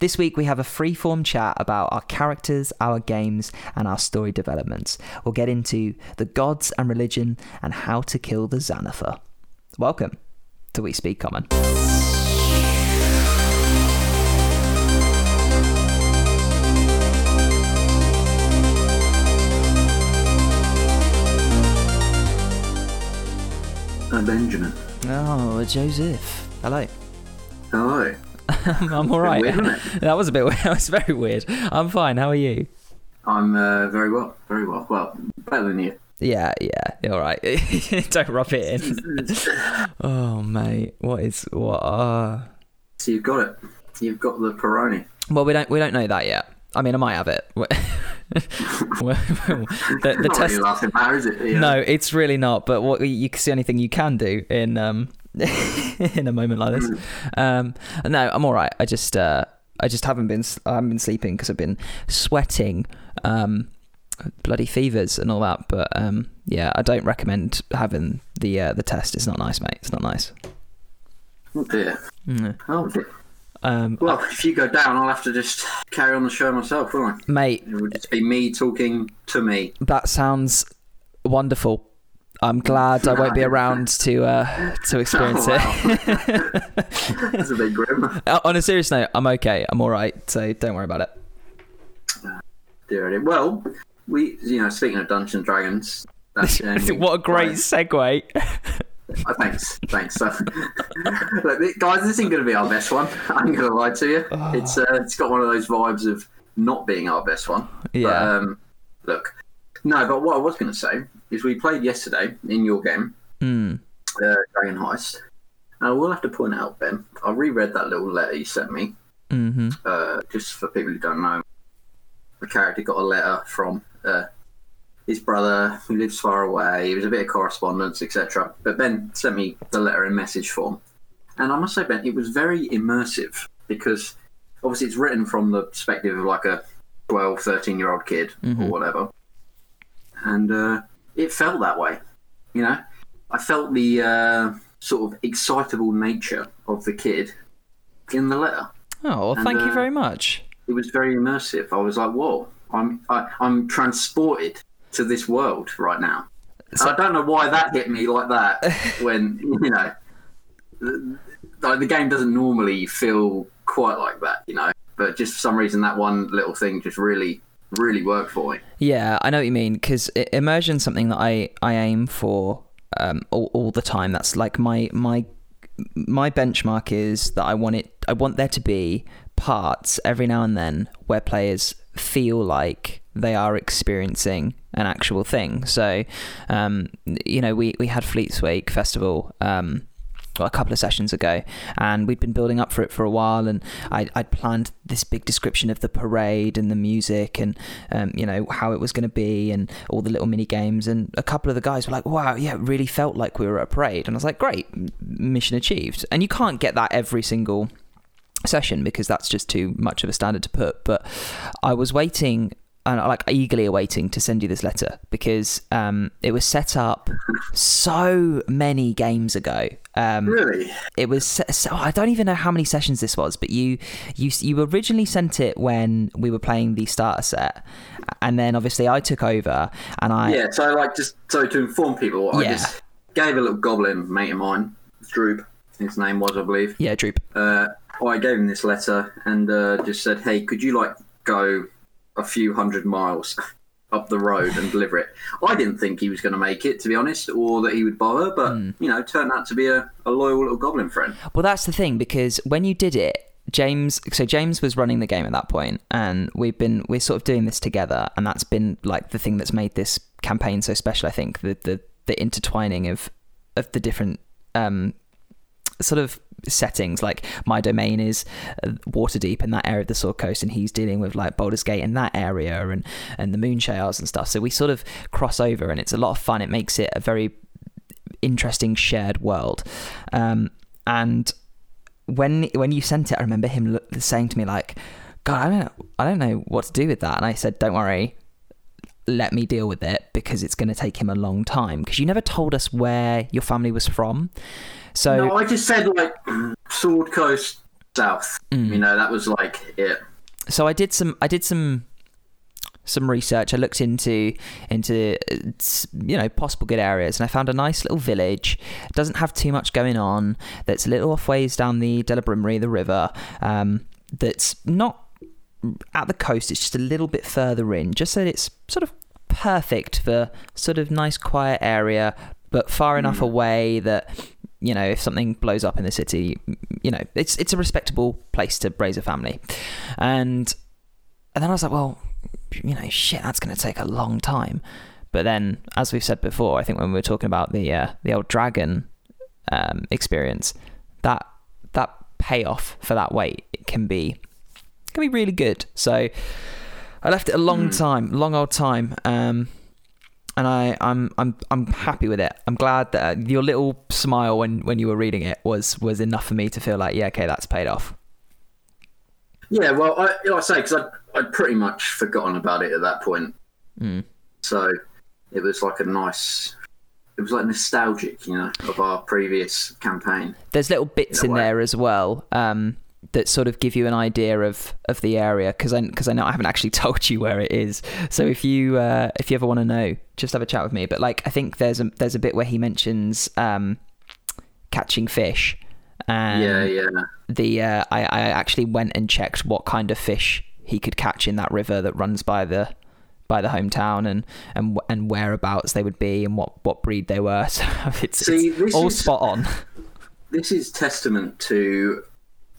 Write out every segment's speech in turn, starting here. This week we have a freeform chat about our characters, our games, and our story developments. We'll get into the gods and religion and how to kill the Xanathar. Welcome to We Speak Common. I'm Benjamin. Oh, Joseph. Hello. Hello. I'm all right. Weird, isn't it? That was a bit weird. That was very weird. I'm fine. How are you? I'm very well. Very well. Well, better than you. Yeah. All right. Don't rub it in. Oh, mate. What? So you've got it. You've got the Peroni. Well, we don't know that yet. I mean, I might have it. the not test. Really laughing matter, is it? Yeah. No, it's really not. But what you can see, anything you can do in in a moment like this. No, I'm all right. I just haven't been sleeping because I've been sweating, bloody fevers and all that. But yeah, I don't recommend having the test. It's not nice, mate. It's not nice. Oh dear. Mm. Oh dear. Well, if you go down, I'll have to just carry on the show myself, won't I? Mate. It would just be me talking to me. That sounds wonderful. I'm glad I won't be around to experience it. That's a bit grim. On a serious note, I'm okay. I'm all right. So don't worry about it. Dear. Well, speaking of Dungeons and Dragons, that's what a great segue. Oh, thanks. Look, guys, this isn't going to be our best one. I'm going to lie to you. It's got one of those vibes of not being our best one. Yeah. But, look, no, but what I was going to say is we played yesterday in your game, Dragon Heist. And I will have to point out, Ben, I reread that little letter you sent me. Mm-hmm. Just for people who don't know, the character got a letter from his brother, who lives far away. It was a bit of correspondence, etc. But Ben sent me the letter in message form. And I must say, Ben, it was very immersive because obviously it's written from the perspective of like a 12, 13-year-old kid or whatever. And it felt that way, you know? I felt the sort of excitable nature of the kid in the letter. Oh, well, thank you very much. It was very immersive. I was like, whoa, I'm transported to this world right now. So, I don't know why that hit me like that when, you know, the game doesn't normally feel quite like that, you know, but just for some reason that one little thing just really, really worked for me. Yeah, I know what you mean, because immersion's something that I aim for all the time. That's like my benchmark is that I want there to be parts every now and then where players feel like they are experiencing an actual thing. So, you know, we had Fleet's Week Festival a couple of sessions ago, and we'd been building up for it for a while, and I'd planned this big description of the parade and the music and, you know, how it was going to be and all the little mini games, and a couple of the guys were like, wow, yeah, it really felt like we were at a parade. And I was like, great, mission achieved. And you can't get that every single session because that's just too much of a standard to put, but I was waiting and like eagerly awaiting to send you this letter because it was set up so many games ago. Really? It was so I don't even know how many sessions this was, but you originally sent it when we were playing the starter set, and then obviously I took over and so to inform people, I just gave a little goblin mate of mine, Droop, his name was, I believe. Yeah, Droop. I gave him this letter and just said, hey, could you like go a few hundred miles up the road and deliver it? I didn't think he was going to make it, to be honest, or that he would bother, but, you know, it turned out to be a loyal little goblin friend. Well, that's the thing, because when you did it, James was running the game at that point, and we're sort of doing this together, and that's been like the thing that's made this campaign so special, I think, the intertwining of the different sort of settings. Like my domain is Waterdeep in that area of the Sword Coast, and he's dealing with like Baldur's Gate in that area and the moon shales and stuff, so we sort of cross over and it's a lot of fun. It makes it a very interesting shared world. And when you sent it, I remember him saying to me like, God, I don't know what to do with that. And I said, don't worry, let me deal with it, because it's going to take him a long time, because you never told us where your family was from. So no, I just said like Sword Coast, south. You know, that was like it. So I did some research. I looked into you know, possible good areas, and I found a nice little village. It doesn't have too much going on. That's a little off ways down the de la Brimery, the river. That's not at the coast. It's just a little bit further in, just so that it's sort of perfect for sort of nice quiet area, but far enough away that, you know, if something blows up in the city, you know, it's a respectable place to raise a family. And then I was like, well, you know, shit, that's going to take a long time. But then, as we've said before, I think when we were talking about the old dragon experience, that payoff for that wait, it can be really good. So I left it a long old time, and I'm happy with it. I'm glad that your little smile when you were reading it was enough for me to feel like, yeah, okay, that's paid off. Yeah, well, I say, because I'd pretty much forgotten about it at that point, so it was like nostalgic, you know, of our previous campaign. There's little bits in there as well that sort of give you an idea of the area, because I know I haven't actually told you where it is. So if you ever want to know, just have a chat with me. But like, I think there's a bit where he mentions catching fish. I actually went and checked what kind of fish he could catch in that river that runs by the hometown, and whereabouts they would be and what breed they were. So it's all spot on. This is testament to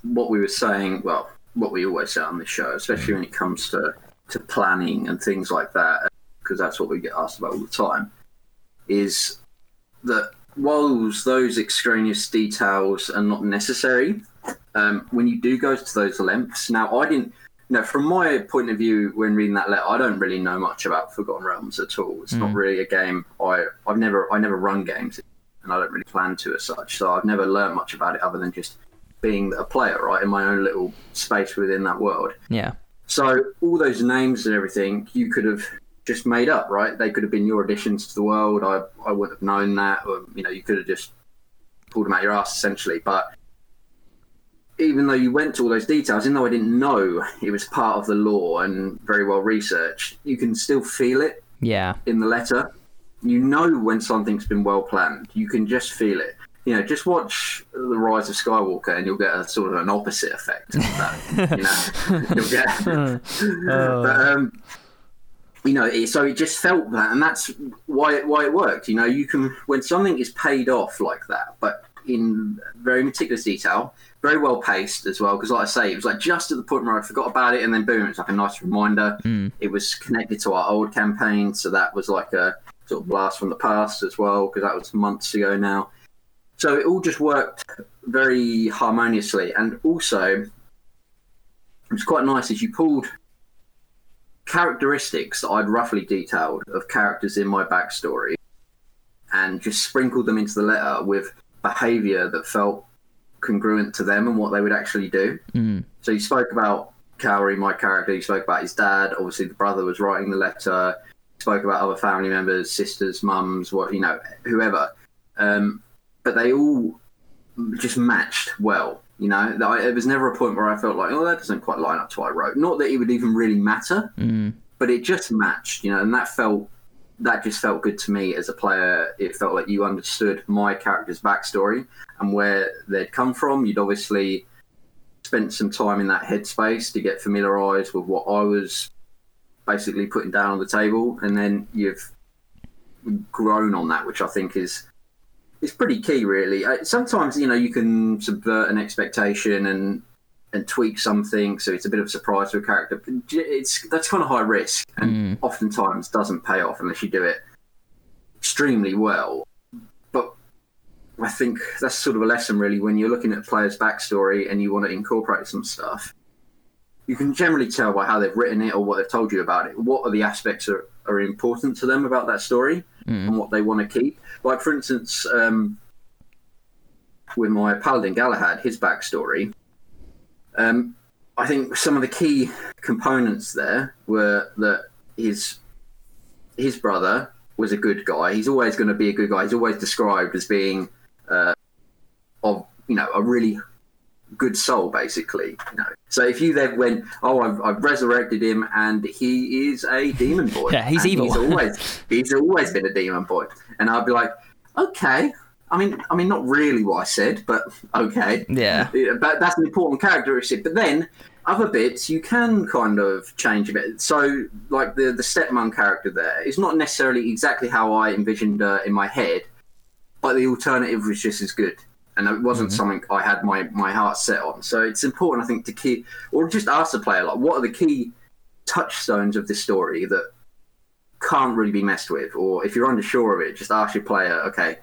what we were saying. Well, what we always say on this show, especially when it comes to planning and things like that, because that's what we get asked about all the time, is that whilst those extraneous details are not necessary, when you do go to those lengths. Now, I didn't, you know, from my point of view when reading that letter, I don't really know much about Forgotten Realms at all. It's not really a game. I never run games, and I don't really plan to as such. So I've never learned much about it other than just being a player, right, in my own little space within that world. Yeah. So all those names and everything, you could have just made up, right? They could have been your additions to the world. I wouldn't have known that, or, you know, you could have just pulled them out your ass essentially. But even though you went to all those details, even though I didn't know it was part of the lore and very well researched, you can still feel it. Yeah. In the letter, you know when something's been well planned. You can just feel it. You know, just watch The Rise of Skywalker and you'll get a sort of an opposite effect of that. You know, you'll get. But, you know, so it just felt that, and that's why it worked. You know, you can, when something is paid off like that, but in very meticulous detail, very well paced as well. Because, like I say, it was like just at the point where I forgot about it, and then boom, it's like a nice reminder. It was connected to our old campaign, so that was like a sort of blast from the past as well, because that was months ago now. So it all just worked very harmoniously, and also it was quite nice as you pulled characteristics that I'd roughly detailed of characters in my backstory and just sprinkled them into the letter with behavior that felt congruent to them and what they would actually do. So you spoke about Cowrie, my character. You spoke about his dad, obviously the brother was writing the letter. You spoke about other family members, sisters, mums, what, you know, whoever, but they all just matched well. You know, it was never a point where I felt like, oh, that doesn't quite line up to what I wrote. Not that it would even really matter, but it just matched, you know, and that just felt good to me as a player. It felt like you understood my character's backstory and where they'd come from. You'd obviously spent some time in that headspace to get familiarised with what I was basically putting down on the table, and then you've grown on that, which I think is... It's pretty key, really. Sometimes, you know, you can subvert an expectation and tweak something, so it's a bit of a surprise to a character. That's kind of high risk, and oftentimes doesn't pay off unless you do it extremely well. But I think that's sort of a lesson, really, when you're looking at a player's backstory and you want to incorporate some stuff. You can generally tell by how they've written it or what they've told you about it. What are the aspects that are important to them about that story and what they want to keep? Like, for instance, with my Paladin Galahad, his backstory, I think some of the key components there were that his brother was a good guy. He's always going to be a good guy. He's always described as being of, you know, a really good soul, basically. You know? So if you then went, oh, I've resurrected him, and he is a demon boy. Yeah, he's evil. He's always been a demon boy, and I'd be like, okay. I mean, not really what I said, but okay. Yeah. But that's an important characteristic. But then other bits you can kind of change a bit. So like the stepmom character there is not necessarily exactly how I envisioned her in my head, but the alternative was just as good. And it wasn't something I had my heart set on. So it's important, I think, to keep, or just ask the player, like, what are the key touchstones of this story that can't really be messed with? Or if you're unsure of it, just ask your player, okay,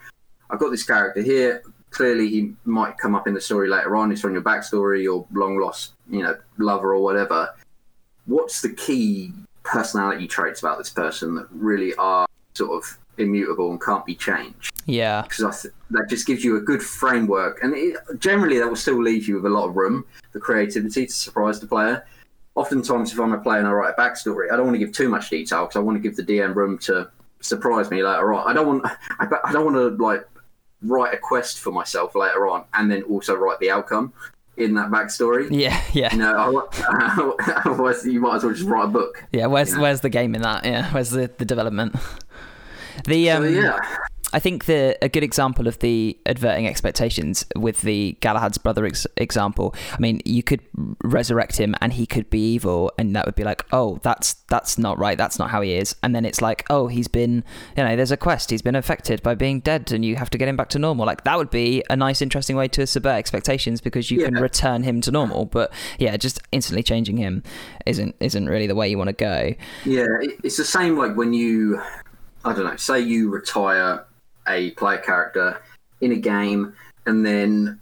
I've got this character here. Clearly, he might come up in the story later on. It's from your backstory or long lost, lover or whatever. What's the key personality traits about this person that really are sort of immutable and can't be changed? Yeah, because that just gives you a good framework, and generally that will still leave you with a lot of room for creativity to surprise the player. Oftentimes, if I'm a player and I write a backstory, I don't want to give too much detail because I want to give the DM room to surprise me later on. I don't want to like write a quest for myself later on and then also write the outcome in that backstory. Yeah. Otherwise, you might as well just write a book. Yeah, where's the game in that? Yeah, where's the development? I think a good example of the adverting expectations with the Galahad's brother example. I mean, you could resurrect him and he could be evil, and that would be like, oh, that's not right. That's not how he is. And then it's like, oh, he's been, there's a quest. He's been affected by being dead, and you have to get him back to normal. Like that would be a nice, interesting way to subvert expectations because you can return him to normal. But yeah, just instantly changing him isn't really the way you want to go. Yeah, it's the same like when you, I don't know, say you retire a player character in a game, and then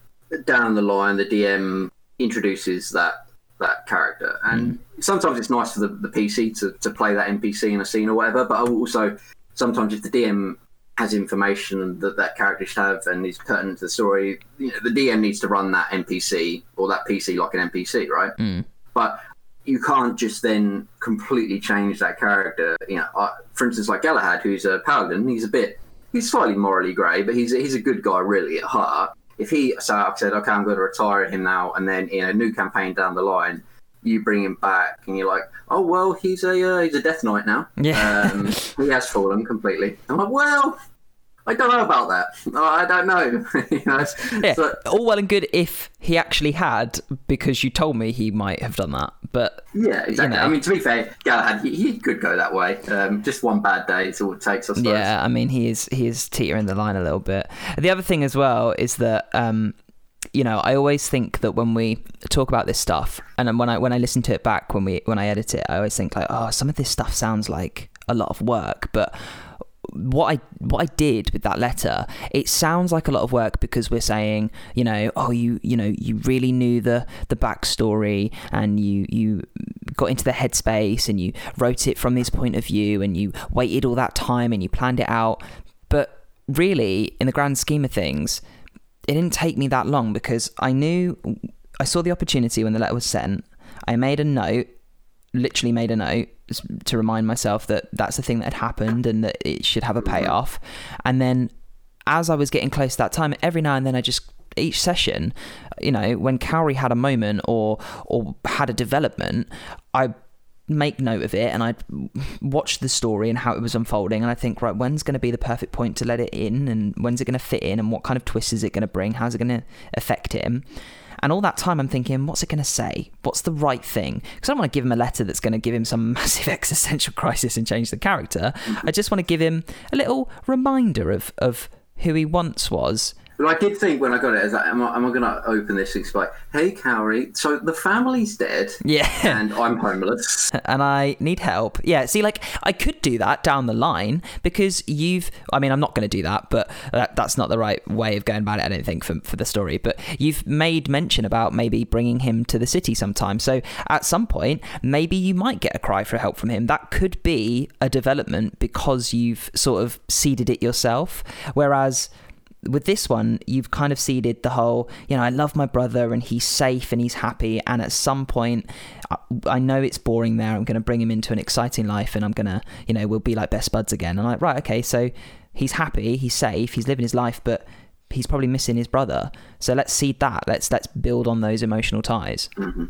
down the line the DM introduces that character, and sometimes it's nice for the PC to play that NPC in a scene or whatever, but also sometimes if the DM has information that character should have and is pertinent to the story, the DM needs to run that NPC or that PC like an NPC, right? But you can't just then completely change that character. For instance, like Galahad, who's a paladin, he's slightly morally grey, but he's a good guy really at heart. If I said, okay, I'm going to retire him now, and then in a new campaign down the line, you bring him back, and you're like, oh well, he's a death knight now. Yeah, he has fallen completely. I'm like, well, I don't know about that. I don't know. Yeah, so, all well and good if he actually had, because you told me he might have done that. But yeah, exactly. I mean, to be fair, Galahad, he could go that way. Just one bad day is all it takes, I suppose. Yeah, I mean, he is teetering the line a little bit. The other thing as well is that, I always think that when we talk about this stuff, and when I listen to it back, when I edit it, I always think like, oh, some of this stuff sounds like a lot of work, but what I did with that letter, it sounds like a lot of work because we're saying, you really knew the backstory, and you got into the headspace, and you wrote it from this point of view, and you waited all that time, and you planned it out. But really, in the grand scheme of things, it didn't take me that long because I saw the opportunity when the letter was sent. I made a note to remind myself that that's the thing that had happened and that it should have a payoff. And then as I was getting close to that time, every now and then I just, each session, when Cowrie had a moment or had a development, I make note of it and I'd watch the story and how it was unfolding, and I think, right, when's going to be the perfect point to let it in, and when's it going to fit in, and what kind of twist is it going to bring, how's it going to affect him? And all that time I'm thinking, what's it going to say? What's the right thing? Because I don't want to give him a letter that's going to give him some massive existential crisis and change the character. I just want to give him a little reminder of who he once was. But I did think when I got it, I was like, am I going to open this and explain, hey, Cowrie, so the family's dead. Yeah. And I'm homeless. And I need help. Yeah, see, like, I could do that down the line because I'm not going to do that, but that's not the right way of going about it, I don't think, for the story. But you've made mention about maybe bringing him to the city sometime. So at some point, maybe you might get a cry for help from him. That could be a development because you've sort of seeded it yourself, whereas with this one, you've kind of seeded the whole, I love my brother and he's safe and he's happy. And at some point, I know it's boring there. I'm going to bring him into an exciting life and I'm going to, we'll be like best buds again. And I'm like, right, okay, so he's happy, he's safe, he's living his life, but he's probably missing his brother. So let's seed that. Let's build on those emotional ties. Mm-hmm.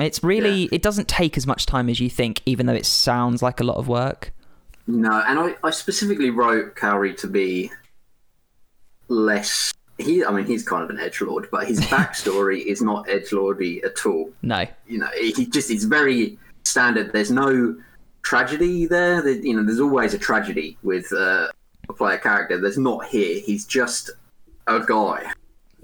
It's really, it doesn't take as much time as you think, even though it sounds like a lot of work. No, and I specifically wrote Cowrie to be less... he's kind of an edgelord, but his backstory is not edgelordy at all. No. He just is very standard. There's no tragedy there. There's always a tragedy with a player character. There's not here. He's just a guy.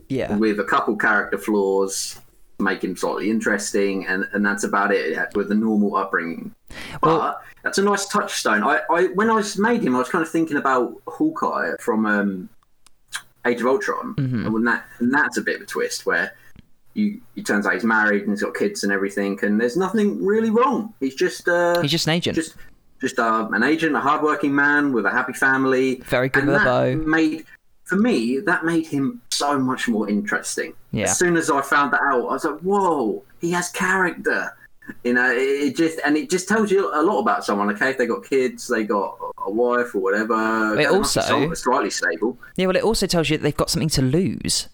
Yeah. With a couple character flaws... make him slightly interesting, and that's about it, with the normal upbringing. But that's a nice touchstone. I when I made him, I was kind of thinking about Hawkeye from Age of Ultron, mm-hmm. and that's a bit of a twist where it turns out he's married and he's got kids and everything, and there's nothing really wrong. He's just an agent. Just an agent, a hardworking man with a happy family. Very good with a bow. For me, that made him so much more interesting. Yeah. As soon as I found that out, I was like, "Whoa, he has character!" It just tells you a lot about someone. Okay, if they got kids, they got a wife or whatever. It also slightly stable. Yeah, well, it also tells you that they've got something to lose.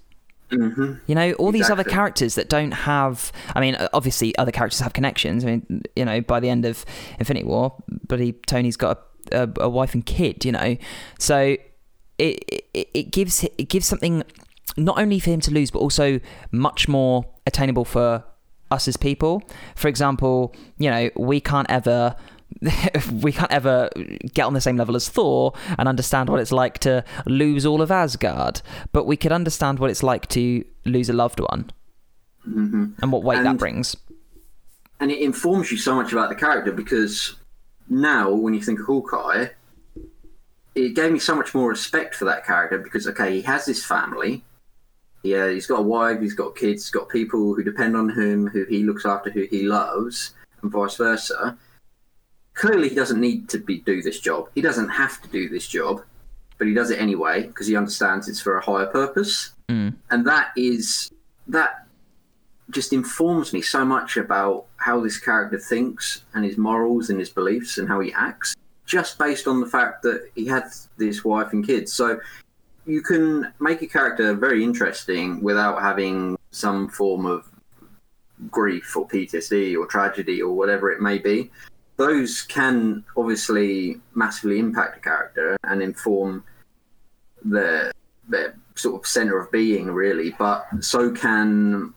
Mm-hmm. These other characters that don't have... obviously, other characters have connections. By the end of Infinity War, bloody Tony's got a wife and kid. So. It gives something not only for him to lose, but also much more attainable for us as people. For example, we can't ever get on the same level as Thor and understand what it's like to lose all of Asgard, but we could understand what it's like to lose a loved one, mm-hmm. and what weight that brings. And it informs you so much about the character, because now when you think of Hawkeye, it gave me so much more respect for that character, because, okay, he has this family. Yeah, he's got a wife, he's got kids, he's got people who depend on him, who he looks after, who he loves, and vice versa. Clearly, he doesn't need to do this job. He doesn't have to do this job, but he does it anyway because he understands it's for a higher purpose. Mm. And that just informs me so much about how this character thinks and his morals and his beliefs and how he acts, just based on the fact that he had this wife and kids. So you can make a character very interesting without having some form of grief or PTSD or tragedy or whatever it may be. Those can obviously massively impact a character and inform their sort of centre of being, really, but so can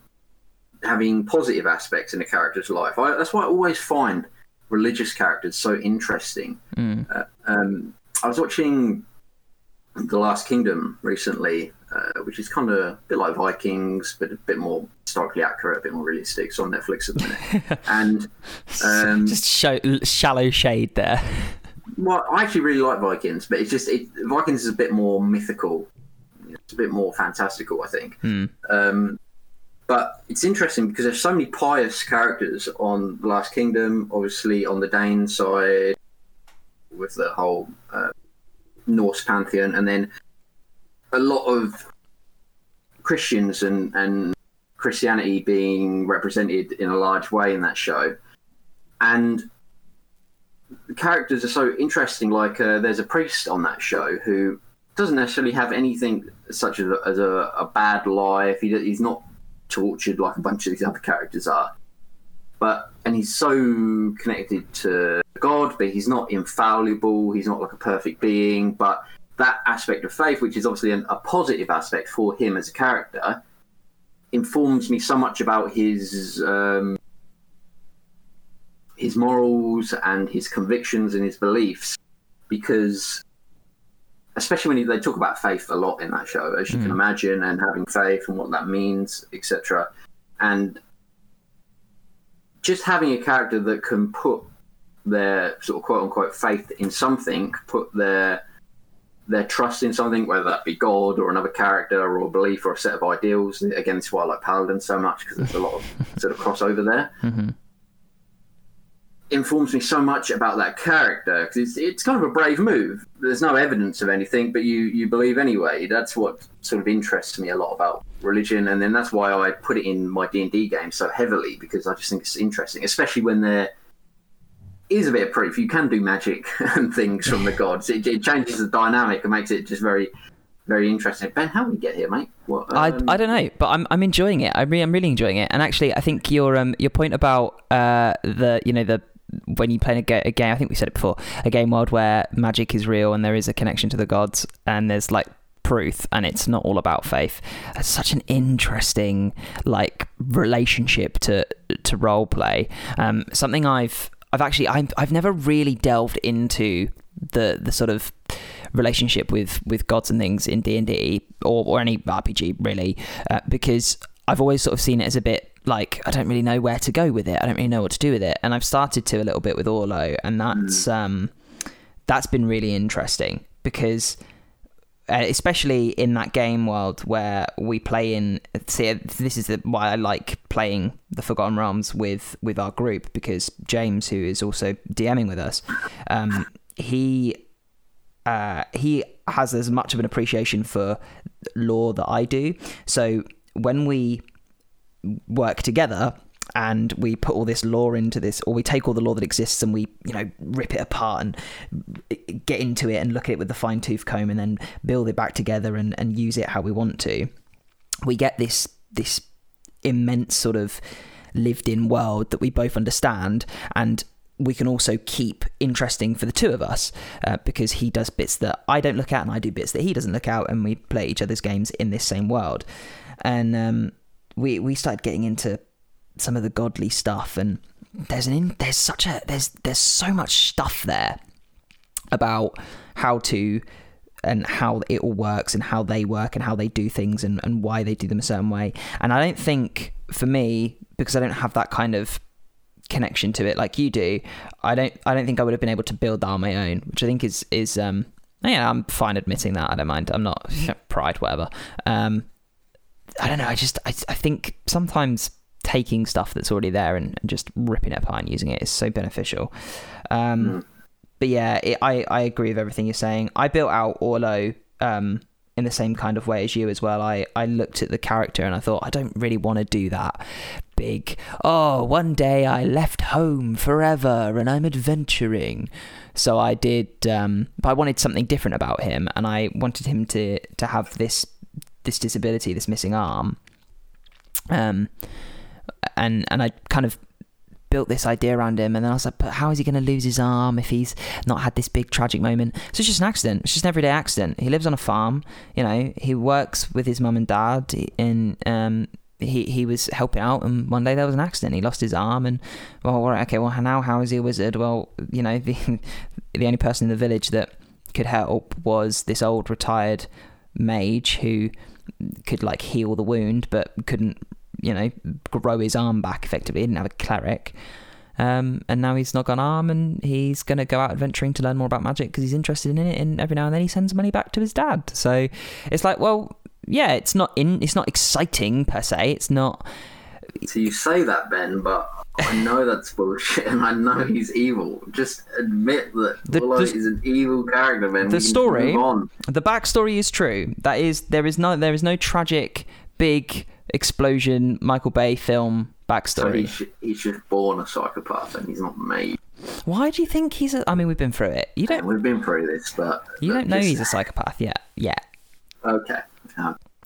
having positive aspects in a character's life. That's why I always find religious characters so interesting. Mm. I was watching The Last Kingdom recently, which is kind of a bit like Vikings, but a bit more historically accurate, a bit more realistic. It's on Netflix at the minute. And just shallow shade there. Well, I actually really like Vikings, but Vikings is a bit more mythical. It's a bit more fantastical, I think. Mm. But it's interesting because there's so many pious characters on The Last Kingdom, obviously on the Dane side with the whole Norse pantheon, and then a lot of Christians and Christianity being represented in a large way in that show. And the characters are so interesting. Like there's a priest on that show who doesn't necessarily have anything such as a bad life. He's not tortured like a bunch of these other characters are, and he's so connected to God, but he's not infallible, he's not like a perfect being. But that aspect of faith, which is obviously a positive aspect for him as a character, informs me so much about his morals and his convictions and his beliefs, because especially when they talk about faith a lot in that show, as you can imagine, and having faith and what that means, etc. And just having a character that can put their sort of quote-unquote faith in something, put their trust in something, whether that be God or another character or a belief or a set of ideals. Again, this is why I like Paladin so much, because there's a lot of sort of crossover there. Mm-hmm. Informs me so much about that character, because it's kind of a brave move. There's no evidence of anything, but you believe anyway. That's what sort of interests me a lot about religion, and then that's why I put it in my D&D game so heavily, because I just think it's interesting, especially when there is a bit of proof. You can do magic and things from the gods. It changes the dynamic and makes it just very very interesting. Ben, how did we get here, mate? What, I don't know, but I'm enjoying it. I'm really enjoying it. And actually, I think your point about when you play a game, I think we said it before, a game world where magic is real and there is a connection to the gods and there's like truth and it's not all about faith. That's such an interesting like relationship to role play. Something I've never really delved into the sort of relationship with gods and things in D&D or any RPG really, because I've always sort of seen it as a bit like I don't really know where to go with it. I don't really know what to do with it, and I've started to a little bit with Orlo, and that's been really interesting because especially in that game world where we play in. See, this is why I like playing the Forgotten Realms with our group, because James, who is also DMing with us, he has as much of an appreciation for lore that I do. So when we work together and we put all this lore into this, or we take all the lore that exists and we, rip it apart and get into it and look at it with the fine tooth comb and then build it back together and use it how we want to, we get this immense sort of lived in world that we both understand, and we can also keep interesting for the two of us, because he does bits that I don't look at and I do bits that he doesn't look at, and we play each other's games in this same world. And we started getting into some of the godly stuff, and there's so much stuff there about how to and how it all works and how they work and how they do things and why they do them a certain way. And I don't think, for me, because I don't have that kind of connection to it like you do, I don't think I would have been able to build that on my own, which I think is I'm fine admitting that. I don't mind. I'm not pride, whatever. I don't know. I think sometimes taking stuff that's already there and just ripping it apart and using it is so beneficial. But yeah, I agree with everything you're saying. I built out Orlo in the same kind of way as you as well. I looked at the character and I thought, I don't really want to do that big, one day I left home forever and I'm adventuring. So I did, but I wanted something different about him, and I wanted him to have this disability, this missing arm, and I kind of built this idea around him, and then I was like, but how is he going to lose his arm if he's not had this big tragic moment? So it's just an accident. It's just an everyday accident. He lives on a farm, he works with his mum and dad, and he was helping out, and one day there was an accident. He lost his arm, and now how is he a wizard? The only person in the village that could help was this old retired mage who could heal the wound but couldn't grow his arm back effectively. He didn't have a cleric, and now he's not got an arm, and he's going to go out adventuring to learn more about magic because he's interested in it, and every now and then he sends money back to his dad. So it's it's not exciting per se. It's not. So you say that, Ben, but I know that's bullshit, and I know he's evil. Just admit that Willow is an evil character, Ben. The backstory is true. That is, there is no tragic big explosion Michael Bay film backstory. So he's just born a psychopath, and he's not made. Why do you think he's a? I mean, we've been through it. You don't. Yeah, we've been through this, but you don't know he's a psychopath yet. Yeah. Okay.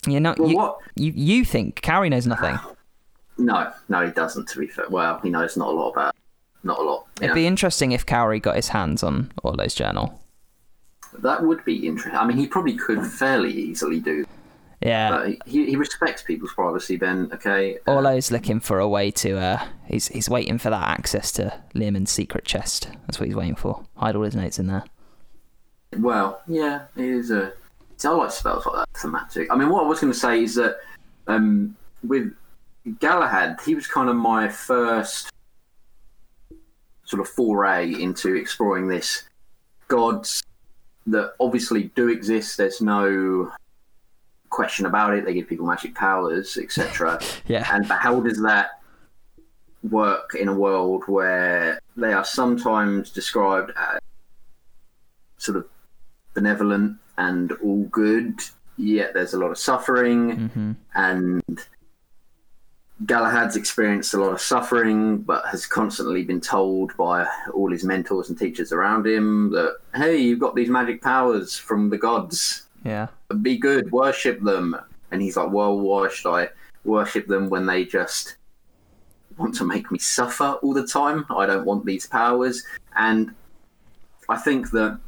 You're not. Well, you think Cowrie knows nothing. No, he doesn't, to be fair. Well, he knows not a lot about it. Not a lot. It'd be interesting if Cowrie got his hands on Orlo's journal. That would be interesting. I mean, he probably could fairly easily do that. Yeah. But he respects people's privacy, Ben, okay? Orlo's looking for a way to... He's waiting for that access to Learman's secret chest. That's what he's waiting for. Hide all his notes in there. Well, yeah, it is a... I like spells like that, thematic. I mean, what I was going to say is that with... Galahad, he was kind of my first sort of foray into exploring this gods that obviously do exist. There's no question about it. They give people magic powers, etc. Yeah. And but how does that work in a world where they are sometimes described as sort of benevolent and all good, yet there's a lot of suffering, and Galahad's experienced a lot of suffering, but has constantly been told by all his mentors and teachers around him that, hey, you've got these magic powers from the gods. Yeah. Be good, worship them. And he's like, well, why should I worship them when they just want to make me suffer all the time? I don't want these powers. And I think that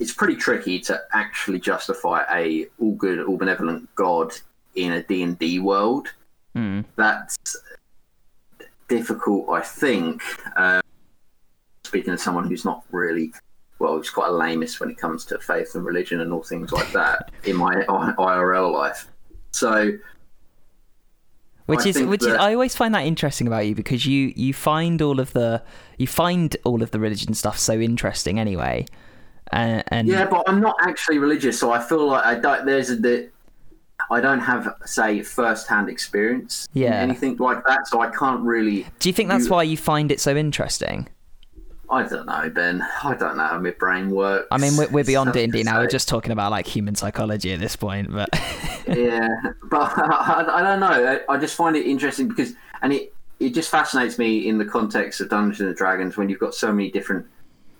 it's pretty tricky to actually justify a all good, all benevolent God in a D&D world. Mm. That's difficult, I think. Speaking of someone who's not really... well, he's quite a lamist when it comes to faith and religion and all things like that in my IRL life. So... Which is I always find that interesting about you, because you find all of the religion stuff so interesting anyway. And yeah, but I'm not actually religious, so I feel like I don't have, say, first-hand experience in anything like that, so I can't really. Do you think that's why you find it so interesting? I don't know, Ben. I don't know how my brain works. I mean, we're beyond D&D now. We're just talking about like human psychology at this point, but yeah. But I don't know. I just find it interesting because, and it just fascinates me in the context of Dungeons and Dragons when you've got so many different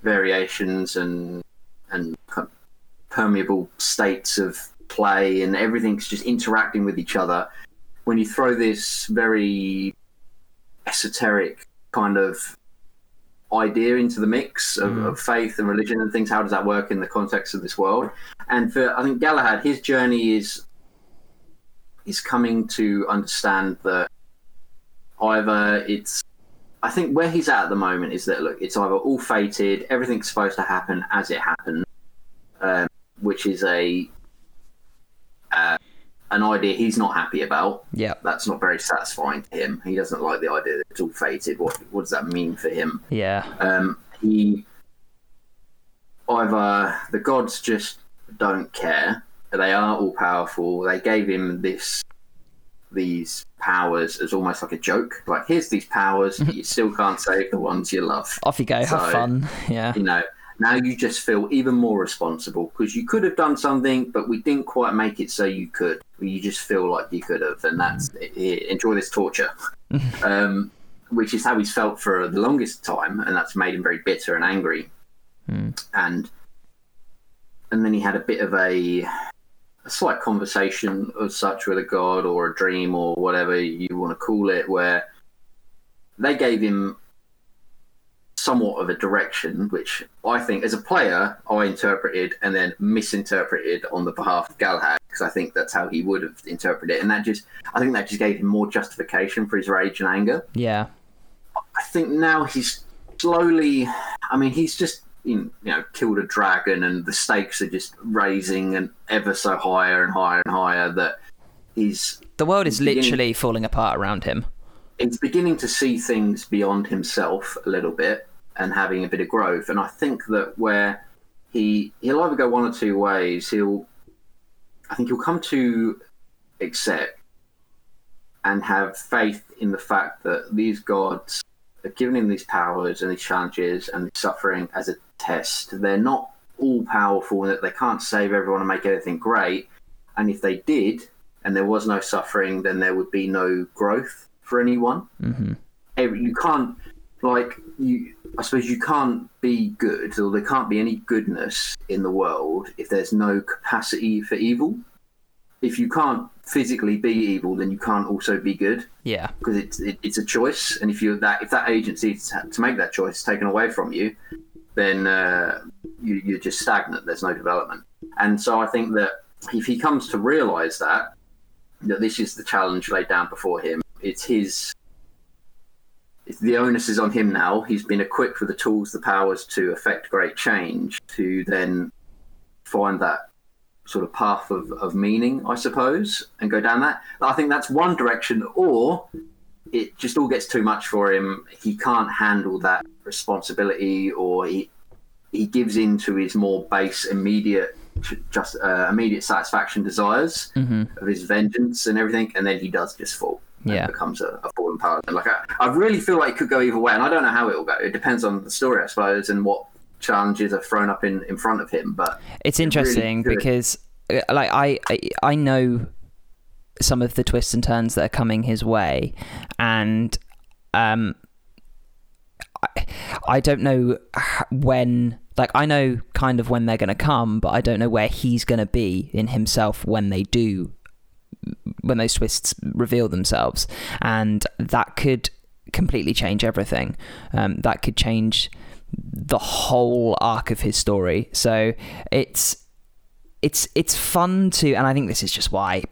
variations and kind of permeable states of play, and everything's just interacting with each other. When you throw this very esoteric kind of idea into the mix of faith and religion and things, how does that work in the context of this world? And for, I think, Galahad, his journey is coming to understand that either it's, I think where he's at the moment is that, look, it's either all fated, everything's supposed to happen as it happens, which is an idea he's not happy about. Yeah, that's not very satisfying to him. He doesn't like the idea that it's all fated. What does that mean for him? Yeah. He either the gods just don't care. They are all powerful. They gave him these powers as almost like a joke. Like, here's these powers. You still can't save the ones you love. Off you go. So, have fun. Yeah. You know. Now you just feel even more responsible because you could have done something, but we didn't quite make it so you could. You just feel like you could have, and that's it. Enjoy this torture, which is how he's felt for the longest time, and that's made him very bitter and angry. Mm. And then he had a bit of a slight conversation of such with a god or a dream or whatever you want to call it, where they gave him somewhat of a direction, which I think as a player I interpreted and then misinterpreted on the behalf of Galahad, because I think that's how he would have interpreted it, and I think that just gave him more justification for his rage and anger. Yeah, I think now he's slowly, I mean, he's just, you know, killed a dragon, and the stakes are just raising and ever so higher and higher and higher, that the world is literally falling apart around him. He's beginning to see things beyond himself a little bit, and having a bit of growth. And I think that where he'll either go one or two ways. I think he'll come to accept and have faith in the fact that these gods have given him these powers and these challenges and this suffering as a test. They're not all powerful, and that they can't save everyone and make everything great. And if they did, and there was no suffering, then there would be no growth for anyone. Mm-hmm. You can't, like, I suppose you can't be good, or there can't be any goodness in the world if there's no capacity for evil. If you can't physically be evil, then you can't also be good. Yeah, because it's a choice, and if that agency to make that choice is taken away from you, then you're just stagnant. There's no development. And so I think that if he comes to realise that this is the challenge laid down before him, the onus is on him now. He's been equipped with the tools, the powers to effect great change, to then find that sort of path of meaning, I suppose, and go down that. I think that's one direction, or it just all gets too much for him. He can't handle that responsibility, or he gives in to his more base, immediate satisfaction desires, mm-hmm, of his vengeance and everything, and then he does just fall. Yeah, becomes a fallen paladin. Like, I really feel like it could go either way, and I don't know how it will go. It depends on the story, I suppose, and what challenges are thrown up in front of him. But it's interesting because, like, I know some of the twists and turns that are coming his way, and I don't know when like, I know kind of when they're going to come, but I don't know where he's going to be in himself when they do, when those twists reveal themselves. And that could completely change everything. That could change the whole arc of his story. So it's fun to, and I think this is just why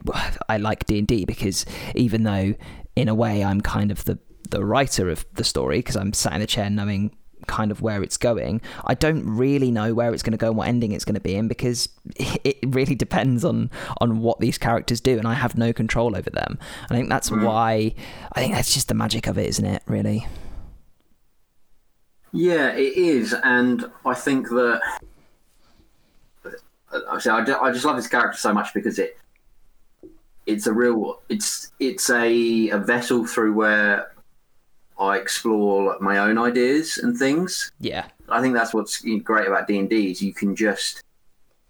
I like D&D, because even though in a way I'm kind of the writer of the story, because I'm sat in the chair knowing kind of where it's going, I don't really know where it's going to go and what ending it's going to be in, because it really depends on what these characters do, and I have no control over them. I think that's why, I think that's just the magic of it, isn't it, really? Yeah, it is. And I think that I just love this character so much, because it's a vessel through where I explore my own ideas and things. Yeah. I think that's what's great about D&D is you can just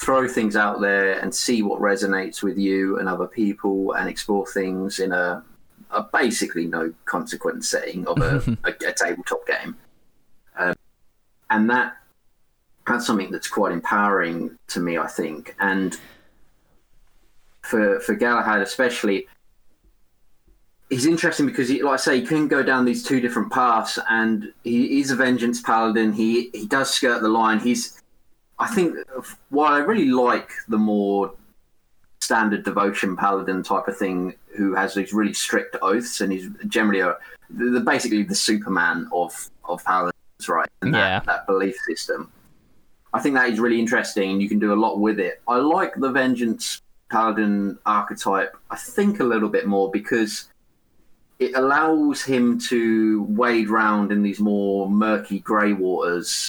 throw things out there and see what resonates with you and other people, and explore things in a basically no consequence setting of a tabletop game. And that's something that's quite empowering to me, I think. And for Galahad especially, he's interesting because, like I say, he can go down these two different paths, and he's a vengeance paladin. He does skirt the line. I think, while I really like the more standard devotion paladin type of thing, who has these really strict oaths, and he's generally basically the Superman of paladins, right? And that belief system. I think that is really interesting, and you can do a lot with it. I like the vengeance paladin archetype, I think, a little bit more, because it allows him to wade round in these more murky grey waters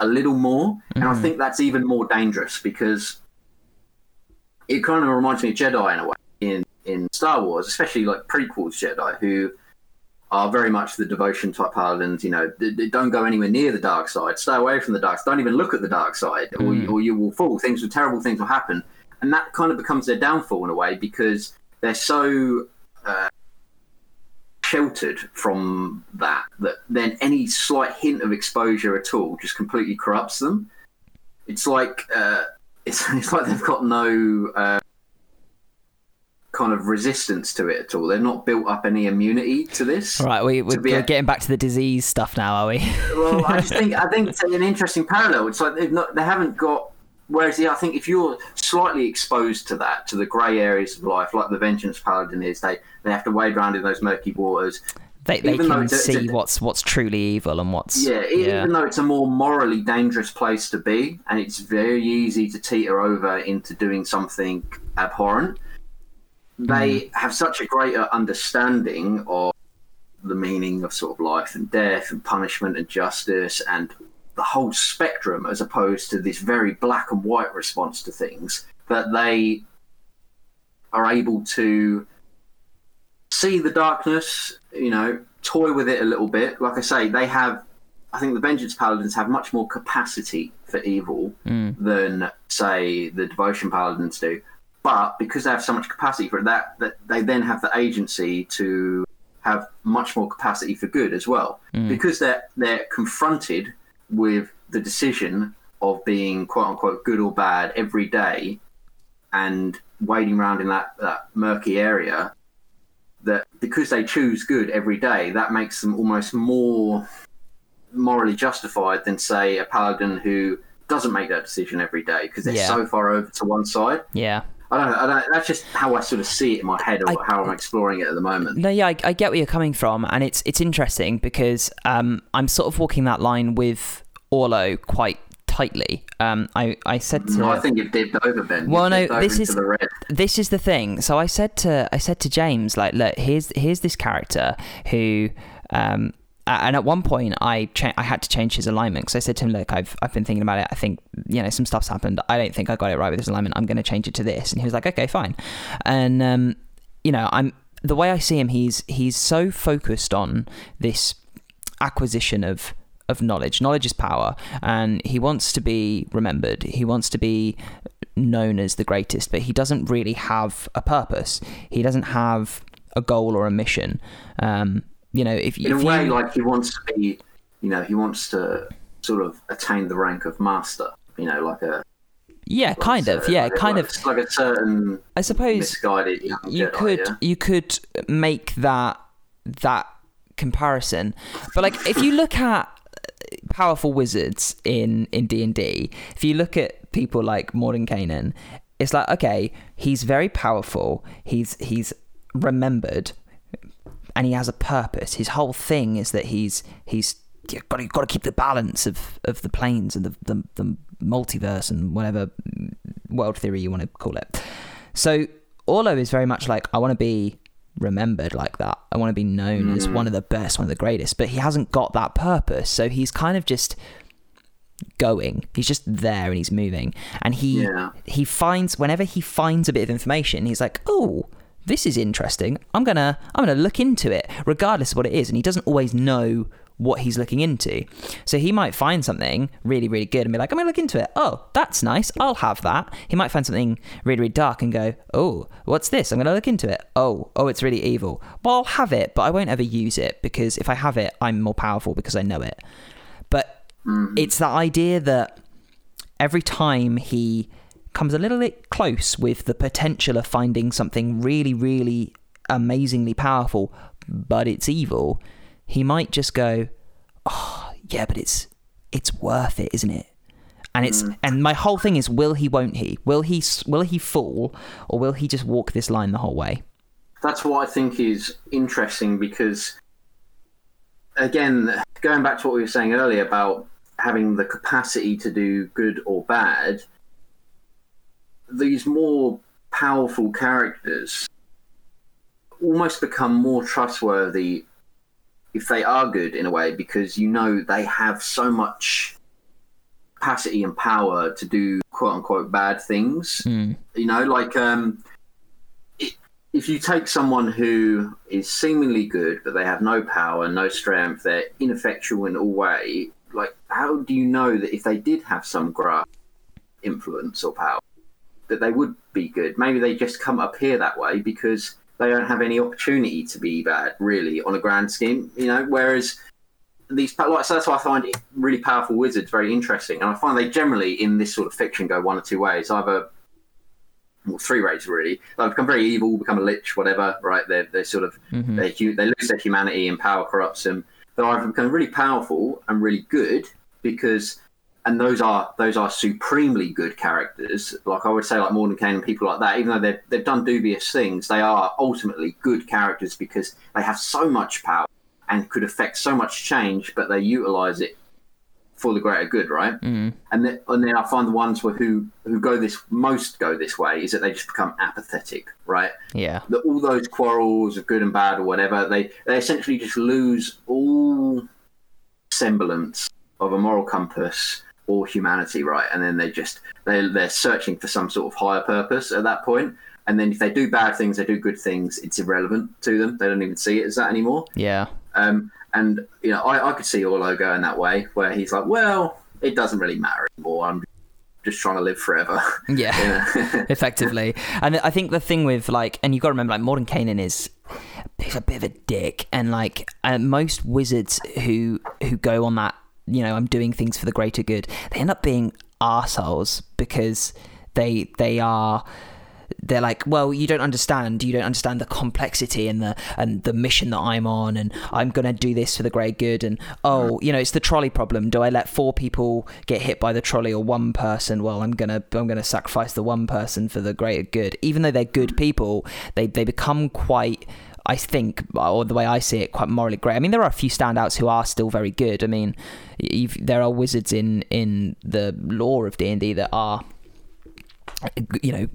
a little more. And I think that's even more dangerous, because it kind of reminds me of Jedi in a way in Star Wars, especially like prequels Jedi, who are very much the devotion type paladins. You know, they don't go anywhere near the dark side. Stay away from the dark side. Don't even look at the dark side, or you will fall. Terrible things will happen. And that kind of becomes their downfall in a way, because they're so sheltered from that then any slight hint of exposure at all just completely corrupts them. It's like it's like they've got no kind of resistance to it at all. They've not built up any immunity to this. All right, we're getting back to the disease stuff now, are we? Well, I think it's an interesting parallel. It's like they haven't got. Whereas I think if you're slightly exposed to that, to the grey areas of life, like the vengeance paladin is, they have to wade around in those murky waters. They can see what's truly evil and what's... Even though it's a more morally dangerous place to be, and it's very easy to teeter over into doing something abhorrent, they have such a greater understanding of the meaning of sort of life and death and punishment and justice and the whole spectrum, as opposed to this very black and white response to things, that they are able to see the darkness, you know, toy with it a little bit. Like I say, I think the vengeance paladins have much more capacity for evil than, say, the devotion paladins do. But because they have so much capacity for it, that they then have the agency to have much more capacity for good as well. Because they're confronted with the decision of being quote unquote good or bad every day, and wading around in that murky area, that because they choose good every day, that makes them almost more morally justified than, say, a paladin who doesn't make that decision every day because they're so far over to one side. I don't know, that's just how I sort of see it in my head, or how I'm exploring it at the moment. No, yeah, I get where you're coming from, and it's interesting because I'm sort of walking that line with Orlo quite tightly. I said to... No, I think you've dipped over, Ben. Well, no, this is the thing. So I said to James, like, look, here's this character who... and at one point, I had to change his alignment. So I said to him, look, I've been thinking about it. I think, you know, some stuff's happened. I don't think I got it right with his alignment. I'm going to change it to this. And he was like, okay, fine. And, you know, the way I see him, he's so focused on this acquisition of knowledge. Knowledge is power. And he wants to be remembered. He wants to be known as the greatest. But he doesn't really have a purpose. He doesn't have a goal or a mission. You know, if you, in a way, like, he wants to be, you know, he wants to sort of attain the rank of master, you know, like a... Yeah, like kind of. Yeah, like kind of. It's like a certain, I suppose, misguided young you Jedi, could yeah? You could make that comparison, but like if you look at powerful wizards in D&D, if you look at people like Mordenkainen, it's like, okay, he's very powerful. He's remembered, and he has a purpose. His whole thing is that he's you've got to keep the balance of the planes and the multiverse and whatever world theory you want to call it. So Orlo is very much like, I want to be remembered like that. I want to be known as one of the best, one of the greatest, but he hasn't got that purpose. So he's kind of just going. He's just there and he's moving. And he finds, whenever he finds a bit of information, he's like, oh, this is interesting. I'm going to look into it regardless of what it is. And he doesn't always know what he's looking into. So he might find something really, really good and be like, I'm going to look into it. Oh, that's nice. I'll have that. He might find something really, really dark and go, oh, what's this? I'm going to look into it. Oh, it's really evil. Well, I'll have it, but I won't ever use it, because if I have it, I'm more powerful because I know it. But it's that idea that every time he comes a little bit close with the potential of finding something really, really amazingly powerful, but it's evil, he might just go, oh, yeah, but it's worth it, isn't it? And and my whole thing is, will he, won't he? Will he fall, or will he just walk this line the whole way? That's what I think is interesting, because, again, going back to what we were saying earlier about having the capacity to do good or bad, these more powerful characters almost become more trustworthy if they are good, in a way, because you know they have so much capacity and power to do quote-unquote bad things. You know, like if you take someone who is seemingly good, but they have no power, no strength, they're ineffectual in all way, like, how do you know that if they did have some grasp, influence or power, that they would be good? Maybe they just come up here that way because they don't have any opportunity to be bad, really, on a grand scheme, you know. Whereas so that's why I find really powerful wizards very interesting, and I find they generally in this sort of fiction go one or two ways, three ways really. They become very evil, become a lich, whatever, right? They're sort of they lose their humanity and power corrupts them. They either become really powerful and really good, because, and those are supremely good characters. Like I would say, like Mordenkainen and people like that, even though they've done dubious things, they are ultimately good characters because they have so much power and could affect so much change, but they utilise it for the greater good, right? And then I find the ones who go this way is that they just become apathetic, right? Yeah. All those quarrels of good and bad or whatever, they essentially just lose all semblance of a moral compass or humanity, right? And then they're searching for some sort of higher purpose at that point. And then if they do bad things, they do good things, it's irrelevant to them. They don't even see it as that anymore. Yeah. And you know, I could see Orlo going that way, where he's like, well, it doesn't really matter anymore. I'm just trying to live forever. Yeah. Effectively. And I think the thing with, like, and you've got to remember, like, Mordenkainen is a bit of a dick, and like most wizards who go on that, you know, I'm doing things for the greater good, they end up being arseholes, because they're like, well, you don't understand the complexity and the mission that I'm on, and I'm going to do this for the greater good. And, oh, you know, it's the trolley problem. Do I let 4 people get hit by the trolley or one person? Well, I'm going to sacrifice the one person for the greater good. Even though they're good people, they become quite, I think, or the way I see it, quite morally grey. I mean, there are a few standouts who are still very good. I mean, there are wizards in the lore of D&D that are, you know,